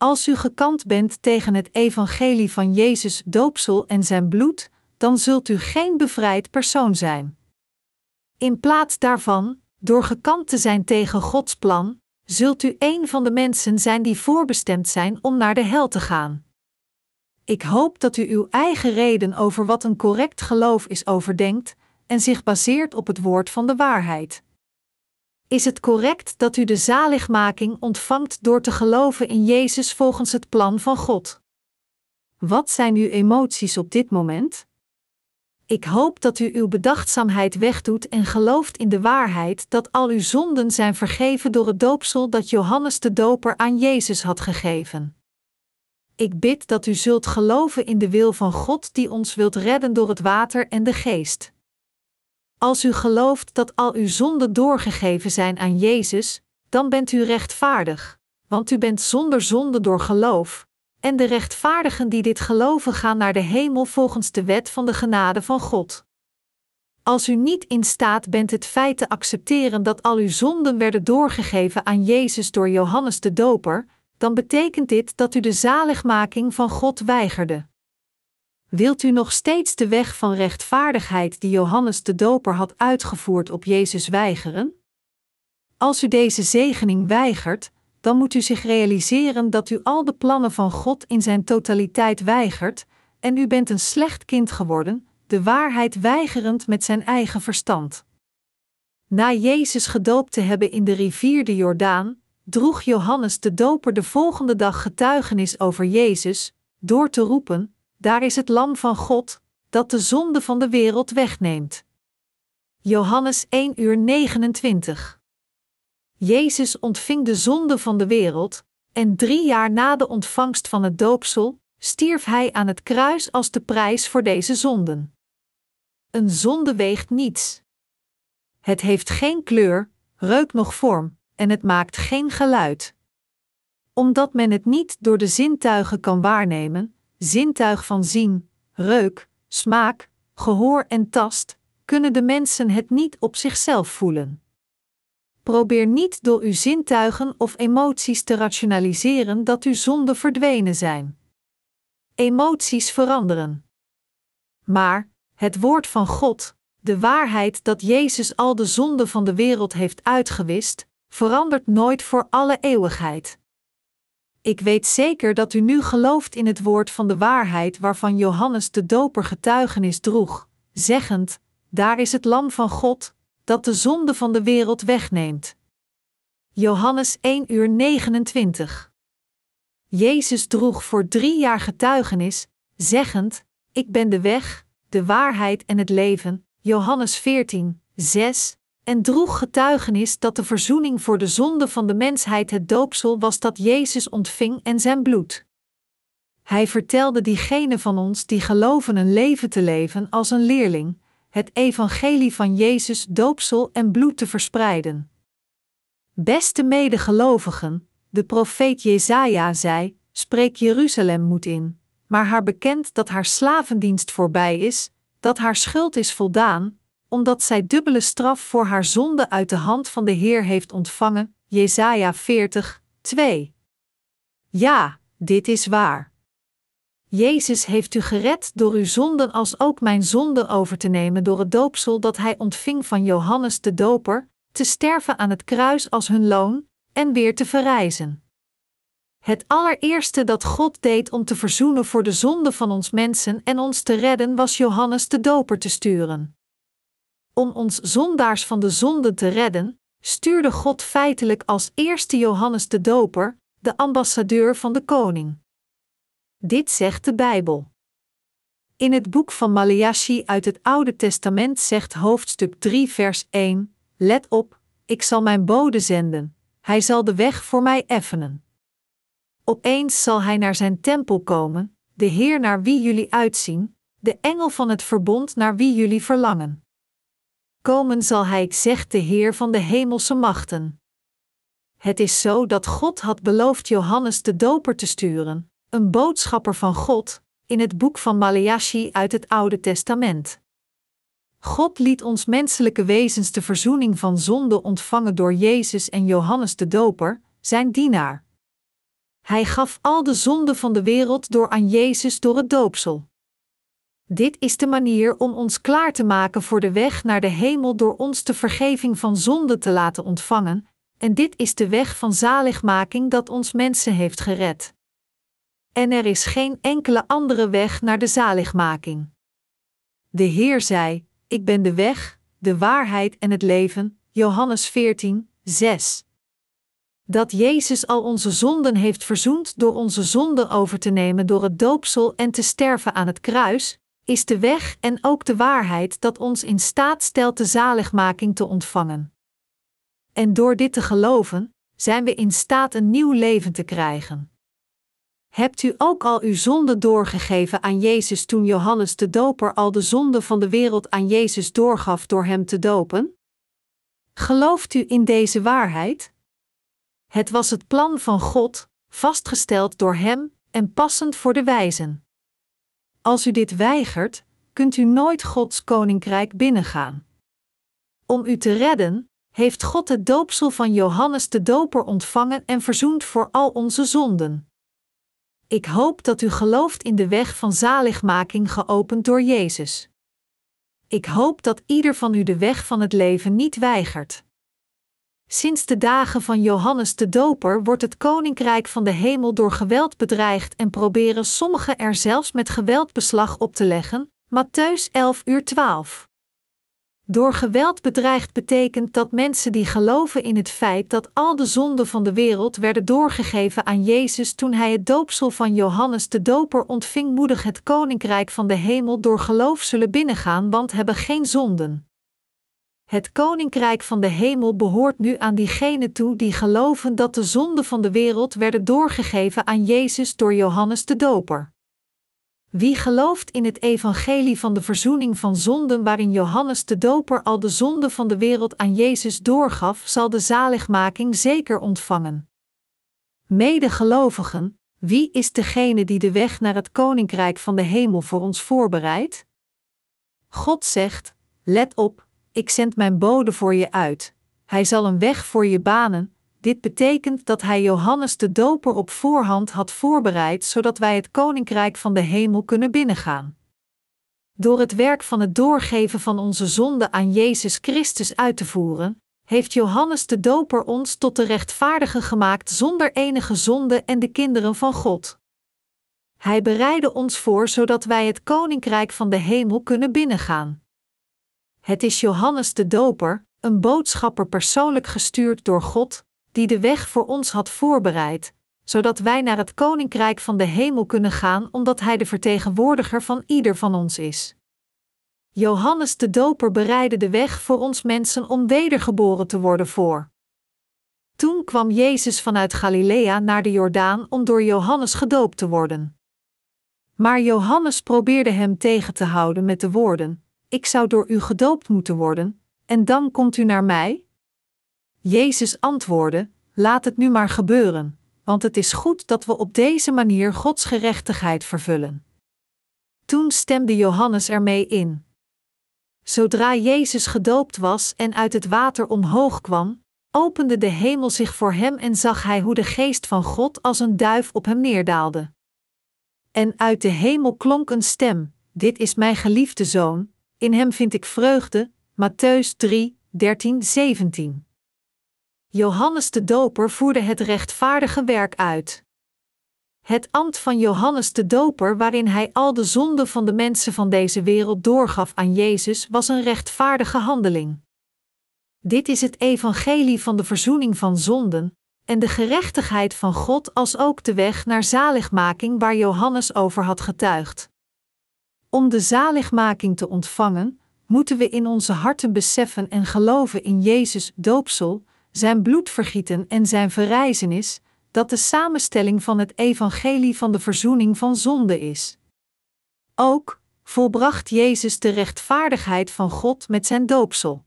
Als u gekant bent tegen het evangelie van Jezus' doopsel en zijn bloed, dan zult u geen bevrijd persoon zijn. In plaats daarvan, door gekant te zijn tegen Gods plan, zult u een van de mensen zijn die voorbestemd zijn om naar de hel te gaan. Ik hoop dat u uw eigen reden over wat een correct geloof is overdenkt en zich baseert op het woord van de waarheid. Is het correct dat u de zaligmaking ontvangt door te geloven in Jezus volgens het plan van God? Wat zijn uw emoties op dit moment? Ik hoop dat u uw bedachtzaamheid wegdoet en gelooft in de waarheid dat al uw zonden zijn vergeven door het doopsel dat Johannes de Doper aan Jezus had gegeven. Ik bid dat u zult geloven in de wil van God die ons wilt redden door het water en de geest. Als u gelooft dat al uw zonden doorgegeven zijn aan Jezus, dan bent u rechtvaardig, want u bent zonder zonde door geloof, en de rechtvaardigen die dit geloven gaan naar de hemel volgens de wet van de genade van God. Als u niet in staat bent het feit te accepteren dat al uw zonden werden doorgegeven aan Jezus door Johannes de Doper, dan betekent dit dat u de zaligmaking van God weigerde. Wilt u nog steeds de weg van rechtvaardigheid die Johannes de Doper had uitgevoerd op Jezus weigeren? Als u deze zegening weigert, dan moet u zich realiseren dat u al de plannen van God in zijn totaliteit weigert, en u bent een slecht kind geworden, de waarheid weigerend met zijn eigen verstand. Na Jezus gedoopt te hebben in de rivier de Jordaan, droeg Johannes de Doper de volgende dag getuigenis over Jezus, door te roepen: daar is het Lam van God, dat de zonde van de wereld wegneemt. Johannes één uur negenentwintig. Jezus ontving de zonde van de wereld, en drie jaar na de ontvangst van het doopsel, stierf hij aan het kruis als de prijs voor deze zonden. Een zonde weegt niets. Het heeft geen kleur, reuk noch vorm, en het maakt geen geluid. Omdat men het niet door de zintuigen kan waarnemen, zintuig van zien, reuk, smaak, gehoor en tast, kunnen de mensen het niet op zichzelf voelen. Probeer niet door uw zintuigen of emoties te rationaliseren dat uw zonden verdwenen zijn. Emoties veranderen. Maar het woord van God, de waarheid dat Jezus al de zonden van de wereld heeft uitgewist, verandert nooit voor alle eeuwigheid. Ik weet zeker dat u nu gelooft in het woord van de waarheid waarvan Johannes de Doper getuigenis droeg, zeggend: daar is het Lam van God, dat de zonde van de wereld wegneemt. Johannes één uur negenentwintig. Jezus droeg voor drie jaar getuigenis, zeggend: ik ben de weg, de waarheid en het leven, Johannes veertien, zes, en droeg getuigenis dat de verzoening voor de zonde van de mensheid het doopsel was dat Jezus ontving en zijn bloed. Hij vertelde diegenen van ons die geloven een leven te leven als een leerling, het evangelie van Jezus' doopsel en bloed te verspreiden. Beste medegelovigen, de profeet Jesaja zei: spreek Jeruzalem moed in, maar haar bekend dat haar slavendienst voorbij is, dat haar schuld is voldaan, omdat zij dubbele straf voor haar zonde uit de hand van de Heer heeft ontvangen, Jesaja veertig, twee. Ja, dit is waar. Jezus heeft u gered door uw zonden als ook mijn zonden over te nemen door het doopsel dat hij ontving van Johannes de Doper, te sterven aan het kruis als hun loon, en weer te verrijzen. Het allereerste dat God deed om te verzoenen voor de zonden van ons mensen en ons te redden was Johannes de Doper te sturen. Om ons zondaars van de zonden te redden, stuurde God feitelijk als eerste Johannes de Doper, de ambassadeur van de koning. Dit zegt de Bijbel. In het boek van Maleachi uit het Oude Testament zegt hoofdstuk drie vers één, let op, ik zal mijn bode zenden, hij zal de weg voor mij effenen. Opeens zal hij naar zijn tempel komen, de Heer naar wie jullie uitzien, de engel van het verbond naar wie jullie verlangen. Komen zal hij, zegt de Heer van de hemelse machten. Het is zo dat God had beloofd Johannes de Doper te sturen, een boodschapper van God, in het boek van Maleachi uit het Oude Testament. God liet ons menselijke wezens de verzoening van zonde ontvangen door Jezus en Johannes de Doper, zijn dienaar. Hij gaf al de zonden van de wereld door aan Jezus door het doopsel. Dit is de manier om ons klaar te maken voor de weg naar de hemel door ons de vergeving van zonden te laten ontvangen, en dit is de weg van zaligmaking dat ons mensen heeft gered. En er is geen enkele andere weg naar de zaligmaking. De Heer zei, ik ben de weg, de waarheid en het leven, Johannes veertien, zes. Dat Jezus al onze zonden heeft verzoend door onze zonden over te nemen door het doopsel en te sterven aan het kruis, is de weg en ook de waarheid dat ons in staat stelt de zaligmaking te ontvangen. En door dit te geloven, zijn we in staat een nieuw leven te krijgen. Hebt u ook al uw zonde doorgegeven aan Jezus toen Johannes de Doper al de zonden van de wereld aan Jezus doorgaf door hem te dopen? Gelooft u in deze waarheid? Het was het plan van God, vastgesteld door hem en passend voor de wijzen. Als u dit weigert, kunt u nooit Gods koninkrijk binnengaan. Om u te redden, heeft God het doopsel van Johannes de Doper ontvangen en verzoend voor al onze zonden. Ik hoop dat u gelooft in de weg van zaligmaking geopend door Jezus. Ik hoop dat ieder van u de weg van het leven niet weigert. Sinds de dagen van Johannes de Doper wordt het koninkrijk van de hemel door geweld bedreigd en proberen sommigen er zelfs met geweld beslag op te leggen, Matteüs elf uur twaalf. Door geweld bedreigd betekent dat mensen die geloven in het feit dat al de zonden van de wereld werden doorgegeven aan Jezus toen hij het doopsel van Johannes de Doper ontving moedig het koninkrijk van de hemel door geloof zullen binnengaan want hebben geen zonden. Het koninkrijk van de hemel behoort nu aan diegenen toe die geloven dat de zonden van de wereld werden doorgegeven aan Jezus door Johannes de Doper. Wie gelooft in het evangelie van de verzoening van zonden waarin Johannes de Doper al de zonden van de wereld aan Jezus doorgaf, zal de zaligmaking zeker ontvangen. Medegelovigen, wie is degene die de weg naar het koninkrijk van de hemel voor ons voorbereidt? God zegt, let op, ik zend mijn bode voor je uit, hij zal een weg voor je banen. Dit betekent dat hij Johannes de Doper op voorhand had voorbereid, zodat wij het koninkrijk van de hemel kunnen binnengaan. Door het werk van het doorgeven van onze zonde aan Jezus Christus uit te voeren, heeft Johannes de Doper ons tot de rechtvaardigen gemaakt zonder enige zonde en de kinderen van God. Hij bereidde ons voor, zodat wij het koninkrijk van de hemel kunnen binnengaan. Het is Johannes de Doper, een boodschapper persoonlijk gestuurd door God, die de weg voor ons had voorbereid, zodat wij naar het koninkrijk van de hemel kunnen gaan omdat hij de vertegenwoordiger van ieder van ons is. Johannes de Doper bereidde de weg voor ons mensen om wedergeboren te worden voor. Toen kwam Jezus vanuit Galilea naar de Jordaan om door Johannes gedoopt te worden. Maar Johannes probeerde hem tegen te houden met de woorden, ik zou door u gedoopt moeten worden, en dan komt u naar mij? Jezus antwoordde, laat het nu maar gebeuren, want het is goed dat we op deze manier Gods gerechtigheid vervullen. Toen stemde Johannes ermee in. Zodra Jezus gedoopt was en uit het water omhoog kwam, opende de hemel zich voor hem en zag hij hoe de geest van God als een duif op hem neerdaalde. En uit de hemel klonk een stem, dit is mijn geliefde zoon, in hem vind ik vreugde, Matteüs drie, dertien, zeventien. Johannes de Doper voerde het rechtvaardige werk uit. Het ambt van Johannes de Doper waarin hij al de zonden van de mensen van deze wereld doorgaf aan Jezus was een rechtvaardige handeling. Dit is het evangelie van de verzoening van zonden en de gerechtigheid van God als ook de weg naar zaligmaking waar Johannes over had getuigd. Om de zaligmaking te ontvangen, moeten we in onze harten beseffen en geloven in Jezus' doopsel, zijn bloedvergieten en zijn verrijzenis, dat de samenstelling van het evangelie van de verzoening van zonde is. Ook volbracht Jezus de rechtvaardigheid van God met zijn doopsel.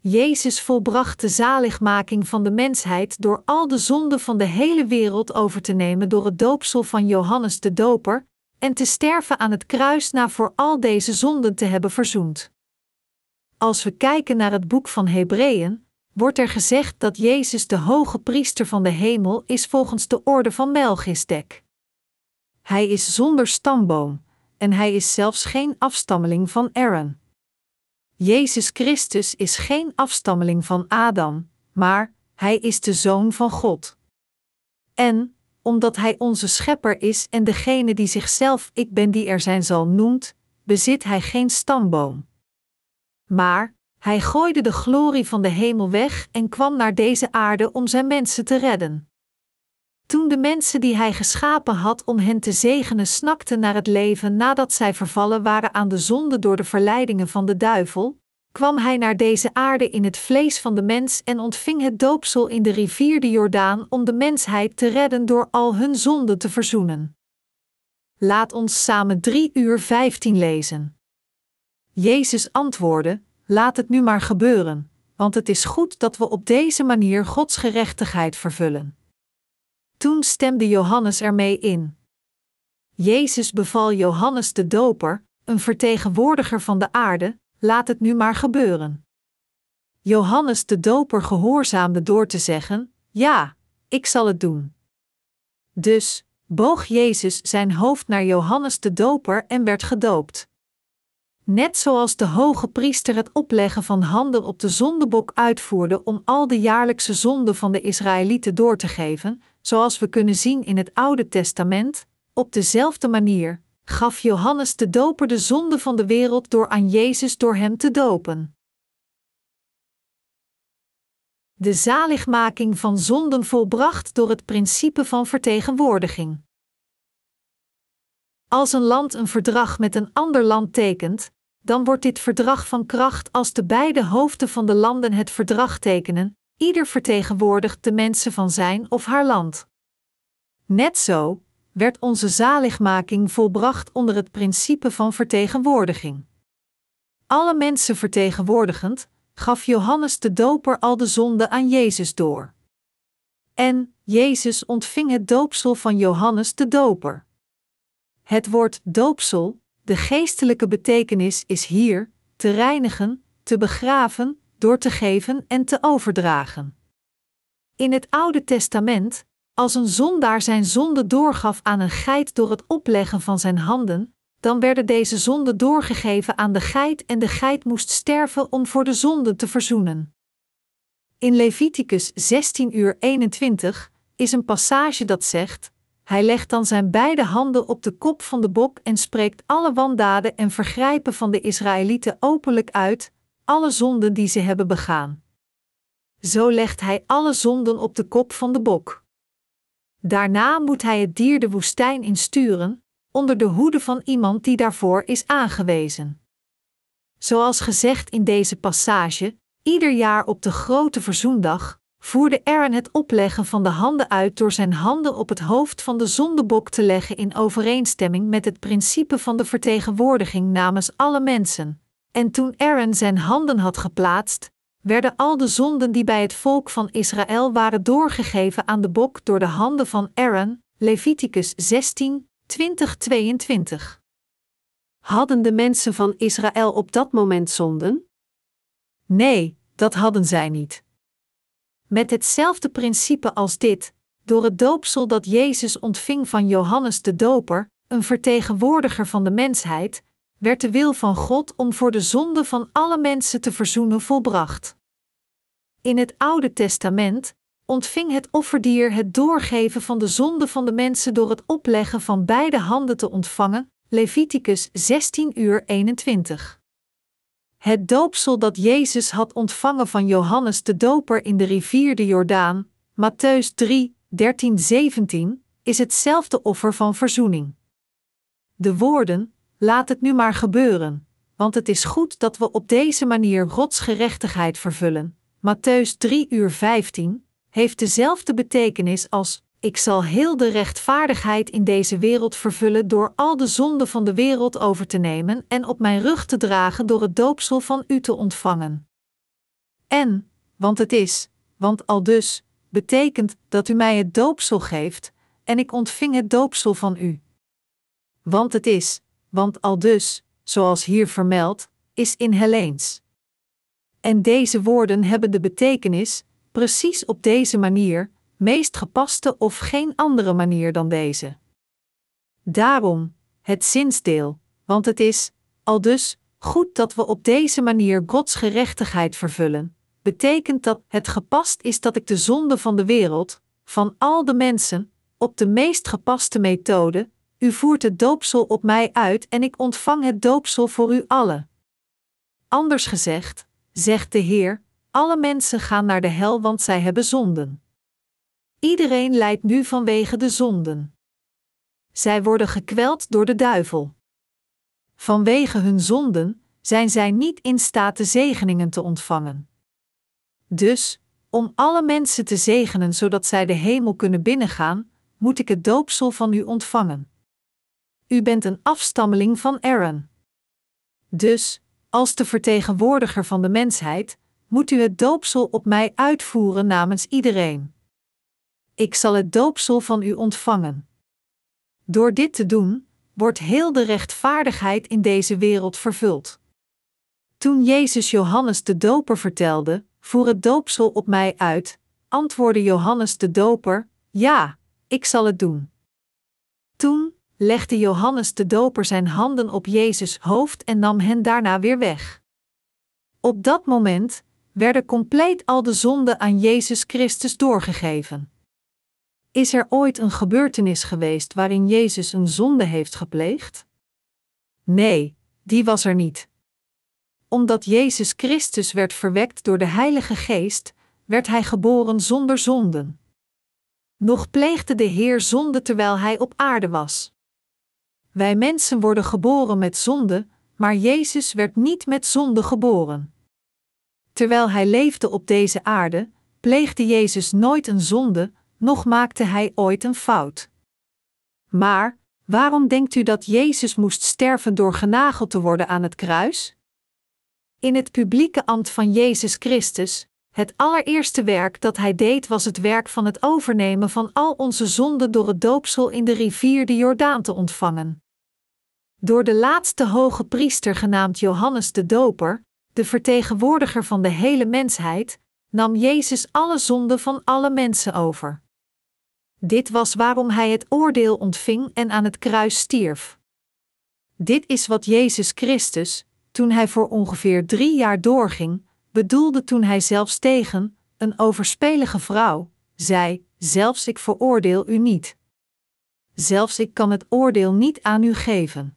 Jezus volbracht de zaligmaking van de mensheid door al de zonden van de hele wereld over te nemen door het doopsel van Johannes de Doper en te sterven aan het kruis na voor al deze zonden te hebben verzoend. Als we kijken naar het boek van Hebreeën, wordt er gezegd dat Jezus de hoge priester van de hemel is volgens de orde van Melchizedek. Hij is zonder stamboom, en hij is zelfs geen afstammeling van Aaron. Jezus Christus is geen afstammeling van Adam, maar hij is de Zoon van God. En, omdat hij onze schepper is en degene die zichzelf ik ben die er zijn zal noemt, bezit hij geen stamboom. Maar hij gooide de glorie van de hemel weg en kwam naar deze aarde om zijn mensen te redden. Toen de mensen die hij geschapen had om hen te zegenen snakten naar het leven nadat zij vervallen waren aan de zonde door de verleidingen van de duivel, kwam hij naar deze aarde in het vlees van de mens en ontving het doopsel in de rivier de Jordaan om de mensheid te redden door al hun zonden te verzoenen. Laat ons samen drie uur vijftien lezen. Jezus antwoordde, laat het nu maar gebeuren, want het is goed dat we op deze manier Gods gerechtigheid vervullen. Toen stemde Johannes ermee in. Jezus beval Johannes de Doper, een vertegenwoordiger van de aarde, laat het nu maar gebeuren. Johannes de Doper gehoorzaamde door te zeggen, ja, ik zal het doen. Dus boog Jezus zijn hoofd naar Johannes de Doper en werd gedoopt. Net zoals de hoge priester het opleggen van handen op de zondebok uitvoerde om al de jaarlijkse zonden van de Israëlieten door te geven, zoals we kunnen zien in het Oude Testament, op dezelfde manier gaf Johannes de Doper de zonde van de wereld door aan Jezus door hem te dopen. De zaligmaking van zonden volbracht door het principe van vertegenwoordiging. Als een land een verdrag met een ander land tekent, dan wordt dit verdrag van kracht als de beide hoofden van de landen het verdrag tekenen, ieder vertegenwoordigt de mensen van zijn of haar land. Net zo werd onze zaligmaking volbracht onder het principe van vertegenwoordiging. Alle mensen vertegenwoordigend, gaf Johannes de Doper al de zonde aan Jezus door. En Jezus ontving het doopsel van Johannes de Doper. Het woord doopsel, de geestelijke betekenis is hier, te reinigen, te begraven, door te geven en te overdragen. In het Oude Testament, als een zondaar zijn zonde doorgaf aan een geit door het opleggen van zijn handen, dan werden deze zonden doorgegeven aan de geit en de geit moest sterven om voor de zonde te verzoenen. In Leviticus zestien uur eenentwintig is een passage dat zegt, hij legt dan zijn beide handen op de kop van de bok en spreekt alle wandaden en vergrijpen van de Israëlieten openlijk uit, alle zonden die ze hebben begaan. Zo legt hij alle zonden op de kop van de bok. Daarna moet hij het dier de woestijn insturen, onder de hoede van iemand die daarvoor is aangewezen. Zoals gezegd in deze passage, ieder jaar op de grote verzoendag voerde Aaron het opleggen van de handen uit door zijn handen op het hoofd van de zondebok te leggen in overeenstemming met het principe van de vertegenwoordiging namens alle mensen. En toen Aaron zijn handen had geplaatst, werden al de zonden die bij het volk van Israël waren doorgegeven aan de bok door de handen van Aaron, Leviticus zestien, twintig tot tweeëntwintig. Hadden de mensen van Israël op dat moment zonden? Nee, dat hadden zij niet. Met hetzelfde principe als dit, door het doopsel dat Jezus ontving van Johannes de Doper, een vertegenwoordiger van de mensheid, werd de wil van God om voor de zonde van alle mensen te verzoenen volbracht. In het Oude Testament ontving het offerdier het doorgeven van de zonde van de mensen door het opleggen van beide handen te ontvangen, Leviticus zestien uur eenentwintig. Het doopsel dat Jezus had ontvangen van Johannes de Doper in de rivier de Jordaan, Matteüs drie, dertien tot zeventien, is hetzelfde offer van verzoening. De woorden, laat het nu maar gebeuren, want het is goed dat we op deze manier Gods gerechtigheid vervullen, Matteüs drie uur vijftien, heeft dezelfde betekenis als, ik zal heel de rechtvaardigheid in deze wereld vervullen door al de zonden van de wereld over te nemen en op mijn rug te dragen door het doopsel van u te ontvangen. En, want het is, want aldus, betekent dat u mij het doopsel geeft, en ik ontving het doopsel van u. Want het is, want aldus, zoals hier vermeld, is in Helleens. En deze woorden hebben de betekenis, precies op deze manier, meest gepaste of geen andere manier dan deze. Daarom, het zinsdeel, want het is, aldus, goed dat we op deze manier Gods gerechtigheid vervullen, betekent dat het gepast is dat ik de zonde van de wereld, van al de mensen, op de meest gepaste methode, u voert het doopsel op mij uit en ik ontvang het doopsel voor u allen. Anders gezegd, zegt de Heer, alle mensen gaan naar de hel want zij hebben zonden. Iedereen lijdt nu vanwege de zonden. Zij worden gekweld door de duivel. Vanwege hun zonden zijn zij niet in staat de zegeningen te ontvangen. Dus, om alle mensen te zegenen zodat zij de hemel kunnen binnengaan, moet ik het doopsel van u ontvangen. U bent een afstammeling van Aaron. Dus, als de vertegenwoordiger van de mensheid, moet u het doopsel op mij uitvoeren namens iedereen. Ik zal het doopsel van u ontvangen. Door dit te doen, wordt heel de rechtvaardigheid in deze wereld vervuld. Toen Jezus Johannes de Doper vertelde, voer het doopsel op mij uit, antwoordde Johannes de Doper, ja, ik zal het doen. Toen legde Johannes de Doper zijn handen op Jezus' hoofd en nam hen daarna weer weg. Op dat moment werden compleet al de zonden aan Jezus Christus doorgegeven. Is er ooit een gebeurtenis geweest waarin Jezus een zonde heeft gepleegd? Nee, die was er niet. Omdat Jezus Christus werd verwekt door de Heilige Geest, werd hij geboren zonder zonden. Nog pleegde de Heer zonde terwijl hij op aarde was. Wij mensen worden geboren met zonde, maar Jezus werd niet met zonde geboren. Terwijl hij leefde op deze aarde, pleegde Jezus nooit een zonde, nog maakte hij ooit een fout. Maar, waarom denkt u dat Jezus moest sterven door genageld te worden aan het kruis? In het publieke ambt van Jezus Christus, het allereerste werk dat hij deed was het werk van het overnemen van al onze zonden door het doopsel in de rivier de Jordaan te ontvangen. Door de laatste hoge priester genaamd Johannes de Doper, de vertegenwoordiger van de hele mensheid, nam Jezus alle zonden van alle mensen over. Dit was waarom hij het oordeel ontving en aan het kruis stierf. Dit is wat Jezus Christus, toen hij voor ongeveer drie jaar doorging, bedoelde toen hij zelfs tegen een overspelige vrouw zei, zelfs ik veroordeel u niet. Zelfs ik kan het oordeel niet aan u geven.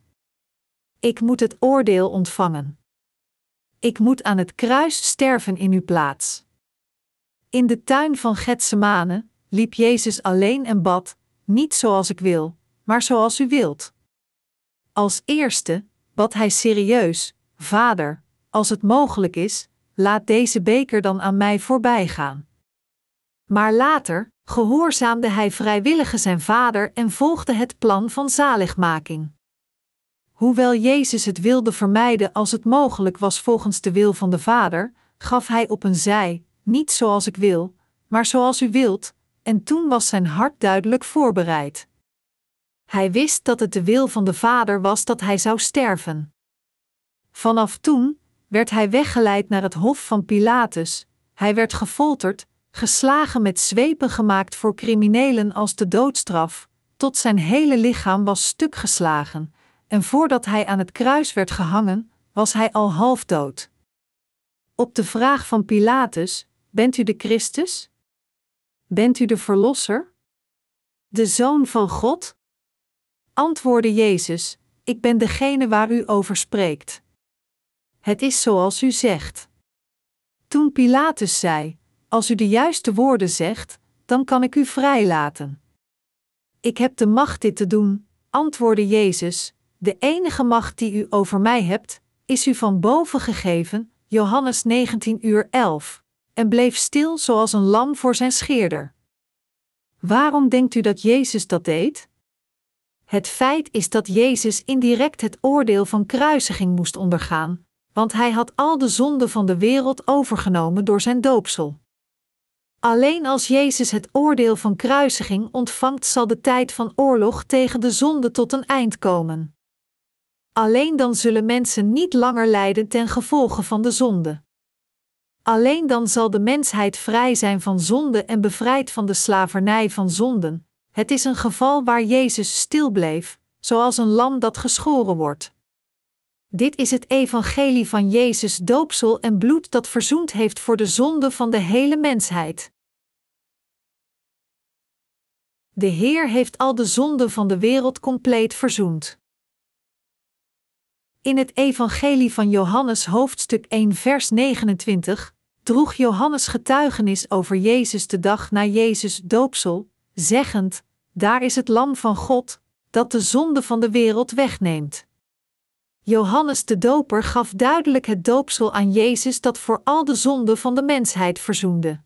Ik moet het oordeel ontvangen. Ik moet aan het kruis sterven in uw plaats. In de tuin van Getsemane liep Jezus alleen en bad, niet zoals ik wil, maar zoals u wilt. Als eerste bad hij serieus, Vader, als het mogelijk is, laat deze beker dan aan mij voorbij gaan. Maar later gehoorzaamde hij vrijwillig zijn Vader en volgde het plan van zaligmaking. Hoewel Jezus het wilde vermijden als het mogelijk was volgens de wil van de Vader, gaf hij op een zij, niet zoals ik wil, maar zoals u wilt, en toen was zijn hart duidelijk voorbereid. Hij wist dat het de wil van de Vader was dat hij zou sterven. Vanaf toen werd hij weggeleid naar het hof van Pilatus, hij werd gefolterd, geslagen met zweepen gemaakt voor criminelen als de doodstraf, tot zijn hele lichaam was stuk geslagen, en voordat hij aan het kruis werd gehangen, was hij al half dood. Op de vraag van Pilatus, bent u de Christus? Bent u de Verlosser? De Zoon van God? Antwoordde Jezus, ik ben degene waar u over spreekt. Het is zoals u zegt. Toen Pilatus zei, als u de juiste woorden zegt, dan kan ik u vrijlaten. Ik heb de macht dit te doen, antwoordde Jezus, de enige macht die u over mij hebt, is u van boven gegeven, Johannes negentien uur elf, en bleef stil zoals een lam voor zijn scheerder. Waarom denkt u dat Jezus dat deed? Het feit is dat Jezus indirect het oordeel van kruisiging moest ondergaan, want hij had al de zonden van de wereld overgenomen door zijn doopsel. Alleen als Jezus het oordeel van kruisiging ontvangt, zal de tijd van oorlog tegen de zonde tot een eind komen. Alleen dan zullen mensen niet langer lijden ten gevolge van de zonde. Alleen dan zal de mensheid vrij zijn van zonde en bevrijd van de slavernij van zonden. Het is een geval waar Jezus stil bleef, zoals een lam dat geschoren wordt. Dit is het evangelie van Jezus' doopsel en bloed dat verzoend heeft voor de zonde van de hele mensheid. De Heer heeft al de zonden van de wereld compleet verzoend. In het evangelie van Johannes hoofdstuk één vers negenentwintig droeg Johannes getuigenis over Jezus de dag na Jezus' doopsel, zeggend, daar is het lam van God, dat de zonde van de wereld wegneemt. Johannes de Doper gaf duidelijk het doopsel aan Jezus dat voor al de zonden van de mensheid verzoende.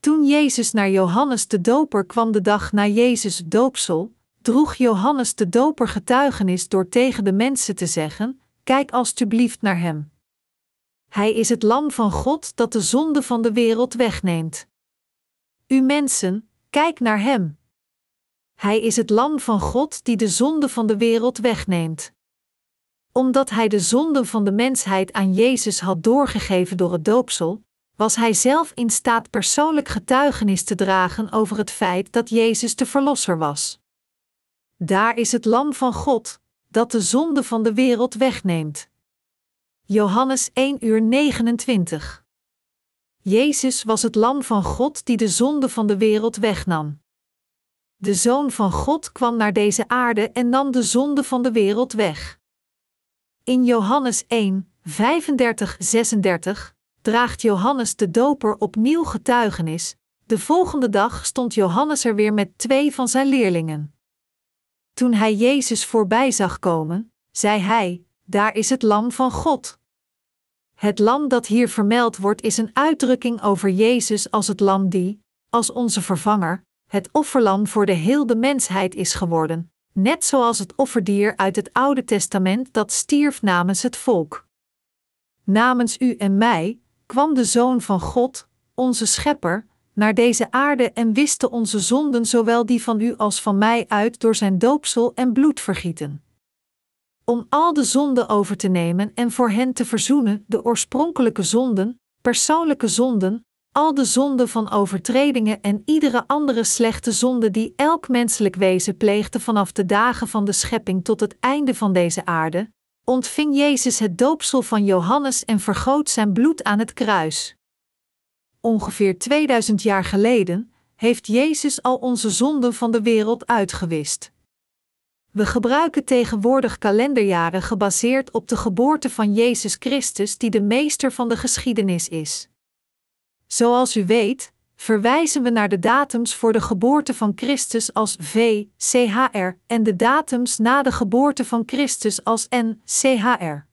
Toen Jezus naar Johannes de Doper kwam de dag na Jezus' doopsel, droeg Johannes de Doper getuigenis door tegen de mensen te zeggen, kijk alstublieft naar hem. Hij is het lam van God dat de zonde van de wereld wegneemt. U mensen, kijk naar hem. Hij is het lam van God die de zonde van de wereld wegneemt. Omdat hij de zonden van de mensheid aan Jezus had doorgegeven door het doopsel, was hij zelf in staat persoonlijk getuigenis te dragen over het feit dat Jezus de Verlosser was. Daar is het lam van God, dat de zonde van de wereld wegneemt. Johannes één uur negenentwintig. Jezus was het lam van God die de zonde van de wereld wegnam. De Zoon van God kwam naar deze aarde en nam de zonde van de wereld weg. In Johannes één, vijfendertig tot zesendertig draagt Johannes de Doper opnieuw getuigenis. De volgende dag stond Johannes er weer met twee van zijn leerlingen. Toen hij Jezus voorbij zag komen, zei hij, daar is het lam van God. Het lam dat hier vermeld wordt is een uitdrukking over Jezus als het lam die, als onze vervanger, het offerlam voor de heel de mensheid is geworden, net zoals het offerdier uit het Oude Testament dat stierf namens het volk. Namens u en mij kwam de Zoon van God, onze Schepper, naar deze aarde en wiste onze zonden zowel die van u als van mij uit door zijn doopsel en bloedvergieten. Om al de zonden over te nemen en voor hen te verzoenen, de oorspronkelijke zonden, persoonlijke zonden, al de zonden van overtredingen en iedere andere slechte zonde die elk menselijk wezen pleegde vanaf de dagen van de schepping tot het einde van deze aarde, ontving Jezus het doopsel van Johannes en vergoot zijn bloed aan het kruis. Ongeveer tweeduizend jaar geleden heeft Jezus al onze zonden van de wereld uitgewist. We gebruiken tegenwoordig kalenderjaren gebaseerd op de geboorte van Jezus Christus die de meester van de geschiedenis is. Zoals u weet, verwijzen we naar de datums voor de geboorte van Christus als V C H R en de datums na de geboorte van Christus als N C H R.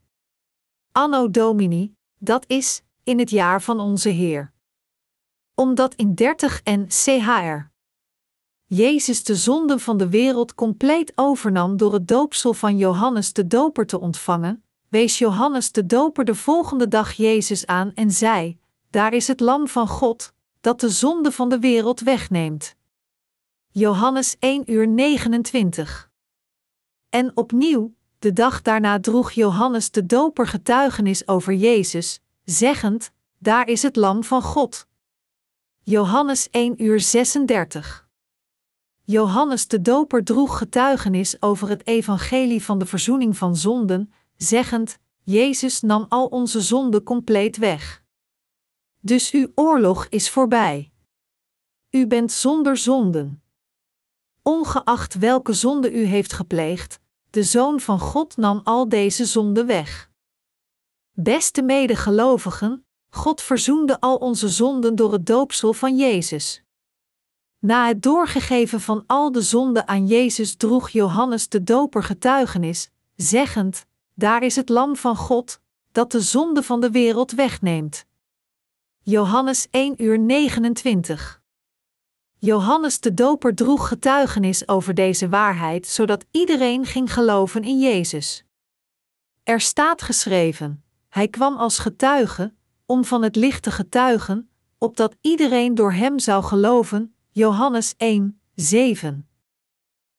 Anno Domini, dat is, in het jaar van onze Heer. Omdat in dertig N C H R Jezus de zonden van de wereld compleet overnam door het doopsel van Johannes de Doper te ontvangen, wees Johannes de Doper de volgende dag Jezus aan en zei, daar is het lam van God, dat de zonde van de wereld wegneemt. Johannes één uur negenentwintig. En opnieuw, de dag daarna droeg Johannes de Doper getuigenis over Jezus, zeggend, daar is het lam van God. Johannes één uur zesendertig. Johannes de Doper droeg getuigenis over het evangelie van de verzoening van zonden, zeggend, Jezus nam al onze zonden compleet weg. Dus uw oorlog is voorbij. U bent zonder zonden. Ongeacht welke zonde u heeft gepleegd, de Zoon van God nam al deze zonden weg. Beste medegelovigen, God verzoende al onze zonden door het doopsel van Jezus. Na het doorgegeven van al de zonden aan Jezus droeg Johannes de Doper getuigenis, zeggend, daar is het lam van God, dat de zonde van de wereld wegneemt. Johannes één uur negenentwintig. Johannes de Doper droeg getuigenis over deze waarheid, zodat iedereen ging geloven in Jezus. Er staat geschreven, hij kwam als getuige, om van het licht te getuigen, opdat iedereen door hem zou geloven, Johannes één, zeven.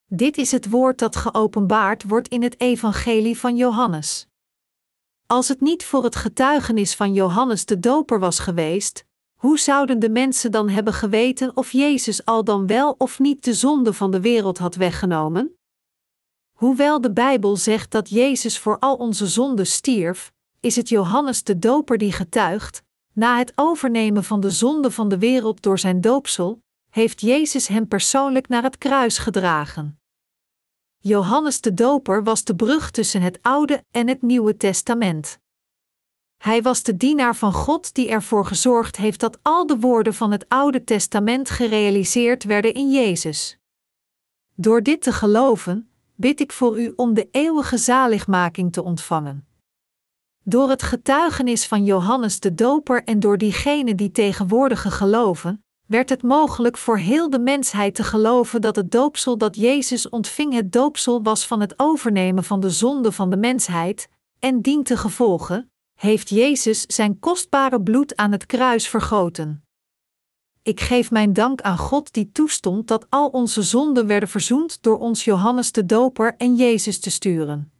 Dit is het woord dat geopenbaard wordt in het evangelie van Johannes. Als het niet voor het getuigenis van Johannes de Doper was geweest, hoe zouden de mensen dan hebben geweten of Jezus al dan wel of niet de zonde van de wereld had weggenomen? Hoewel de Bijbel zegt dat Jezus voor al onze zonden stierf, is het Johannes de Doper die getuigt, na het overnemen van de zonde van de wereld door zijn doopsel, heeft Jezus hem persoonlijk naar het kruis gedragen. Johannes de Doper was de brug tussen het Oude en het Nieuwe Testament. Hij was de dienaar van God die ervoor gezorgd heeft dat al de woorden van het Oude Testament gerealiseerd werden in Jezus. Door dit te geloven, bid ik voor u om de eeuwige zaligmaking te ontvangen. Door het getuigenis van Johannes de Doper en door diegenen die tegenwoordige geloven, werd het mogelijk voor heel de mensheid te geloven dat het doopsel dat Jezus ontving het doopsel was van het overnemen van de zonde van de mensheid, en dientengevolge heeft Jezus zijn kostbare bloed aan het kruis vergoten. Ik geef mijn dank aan God die toestond dat al onze zonden werden verzoend door ons Johannes de Doper en Jezus te sturen.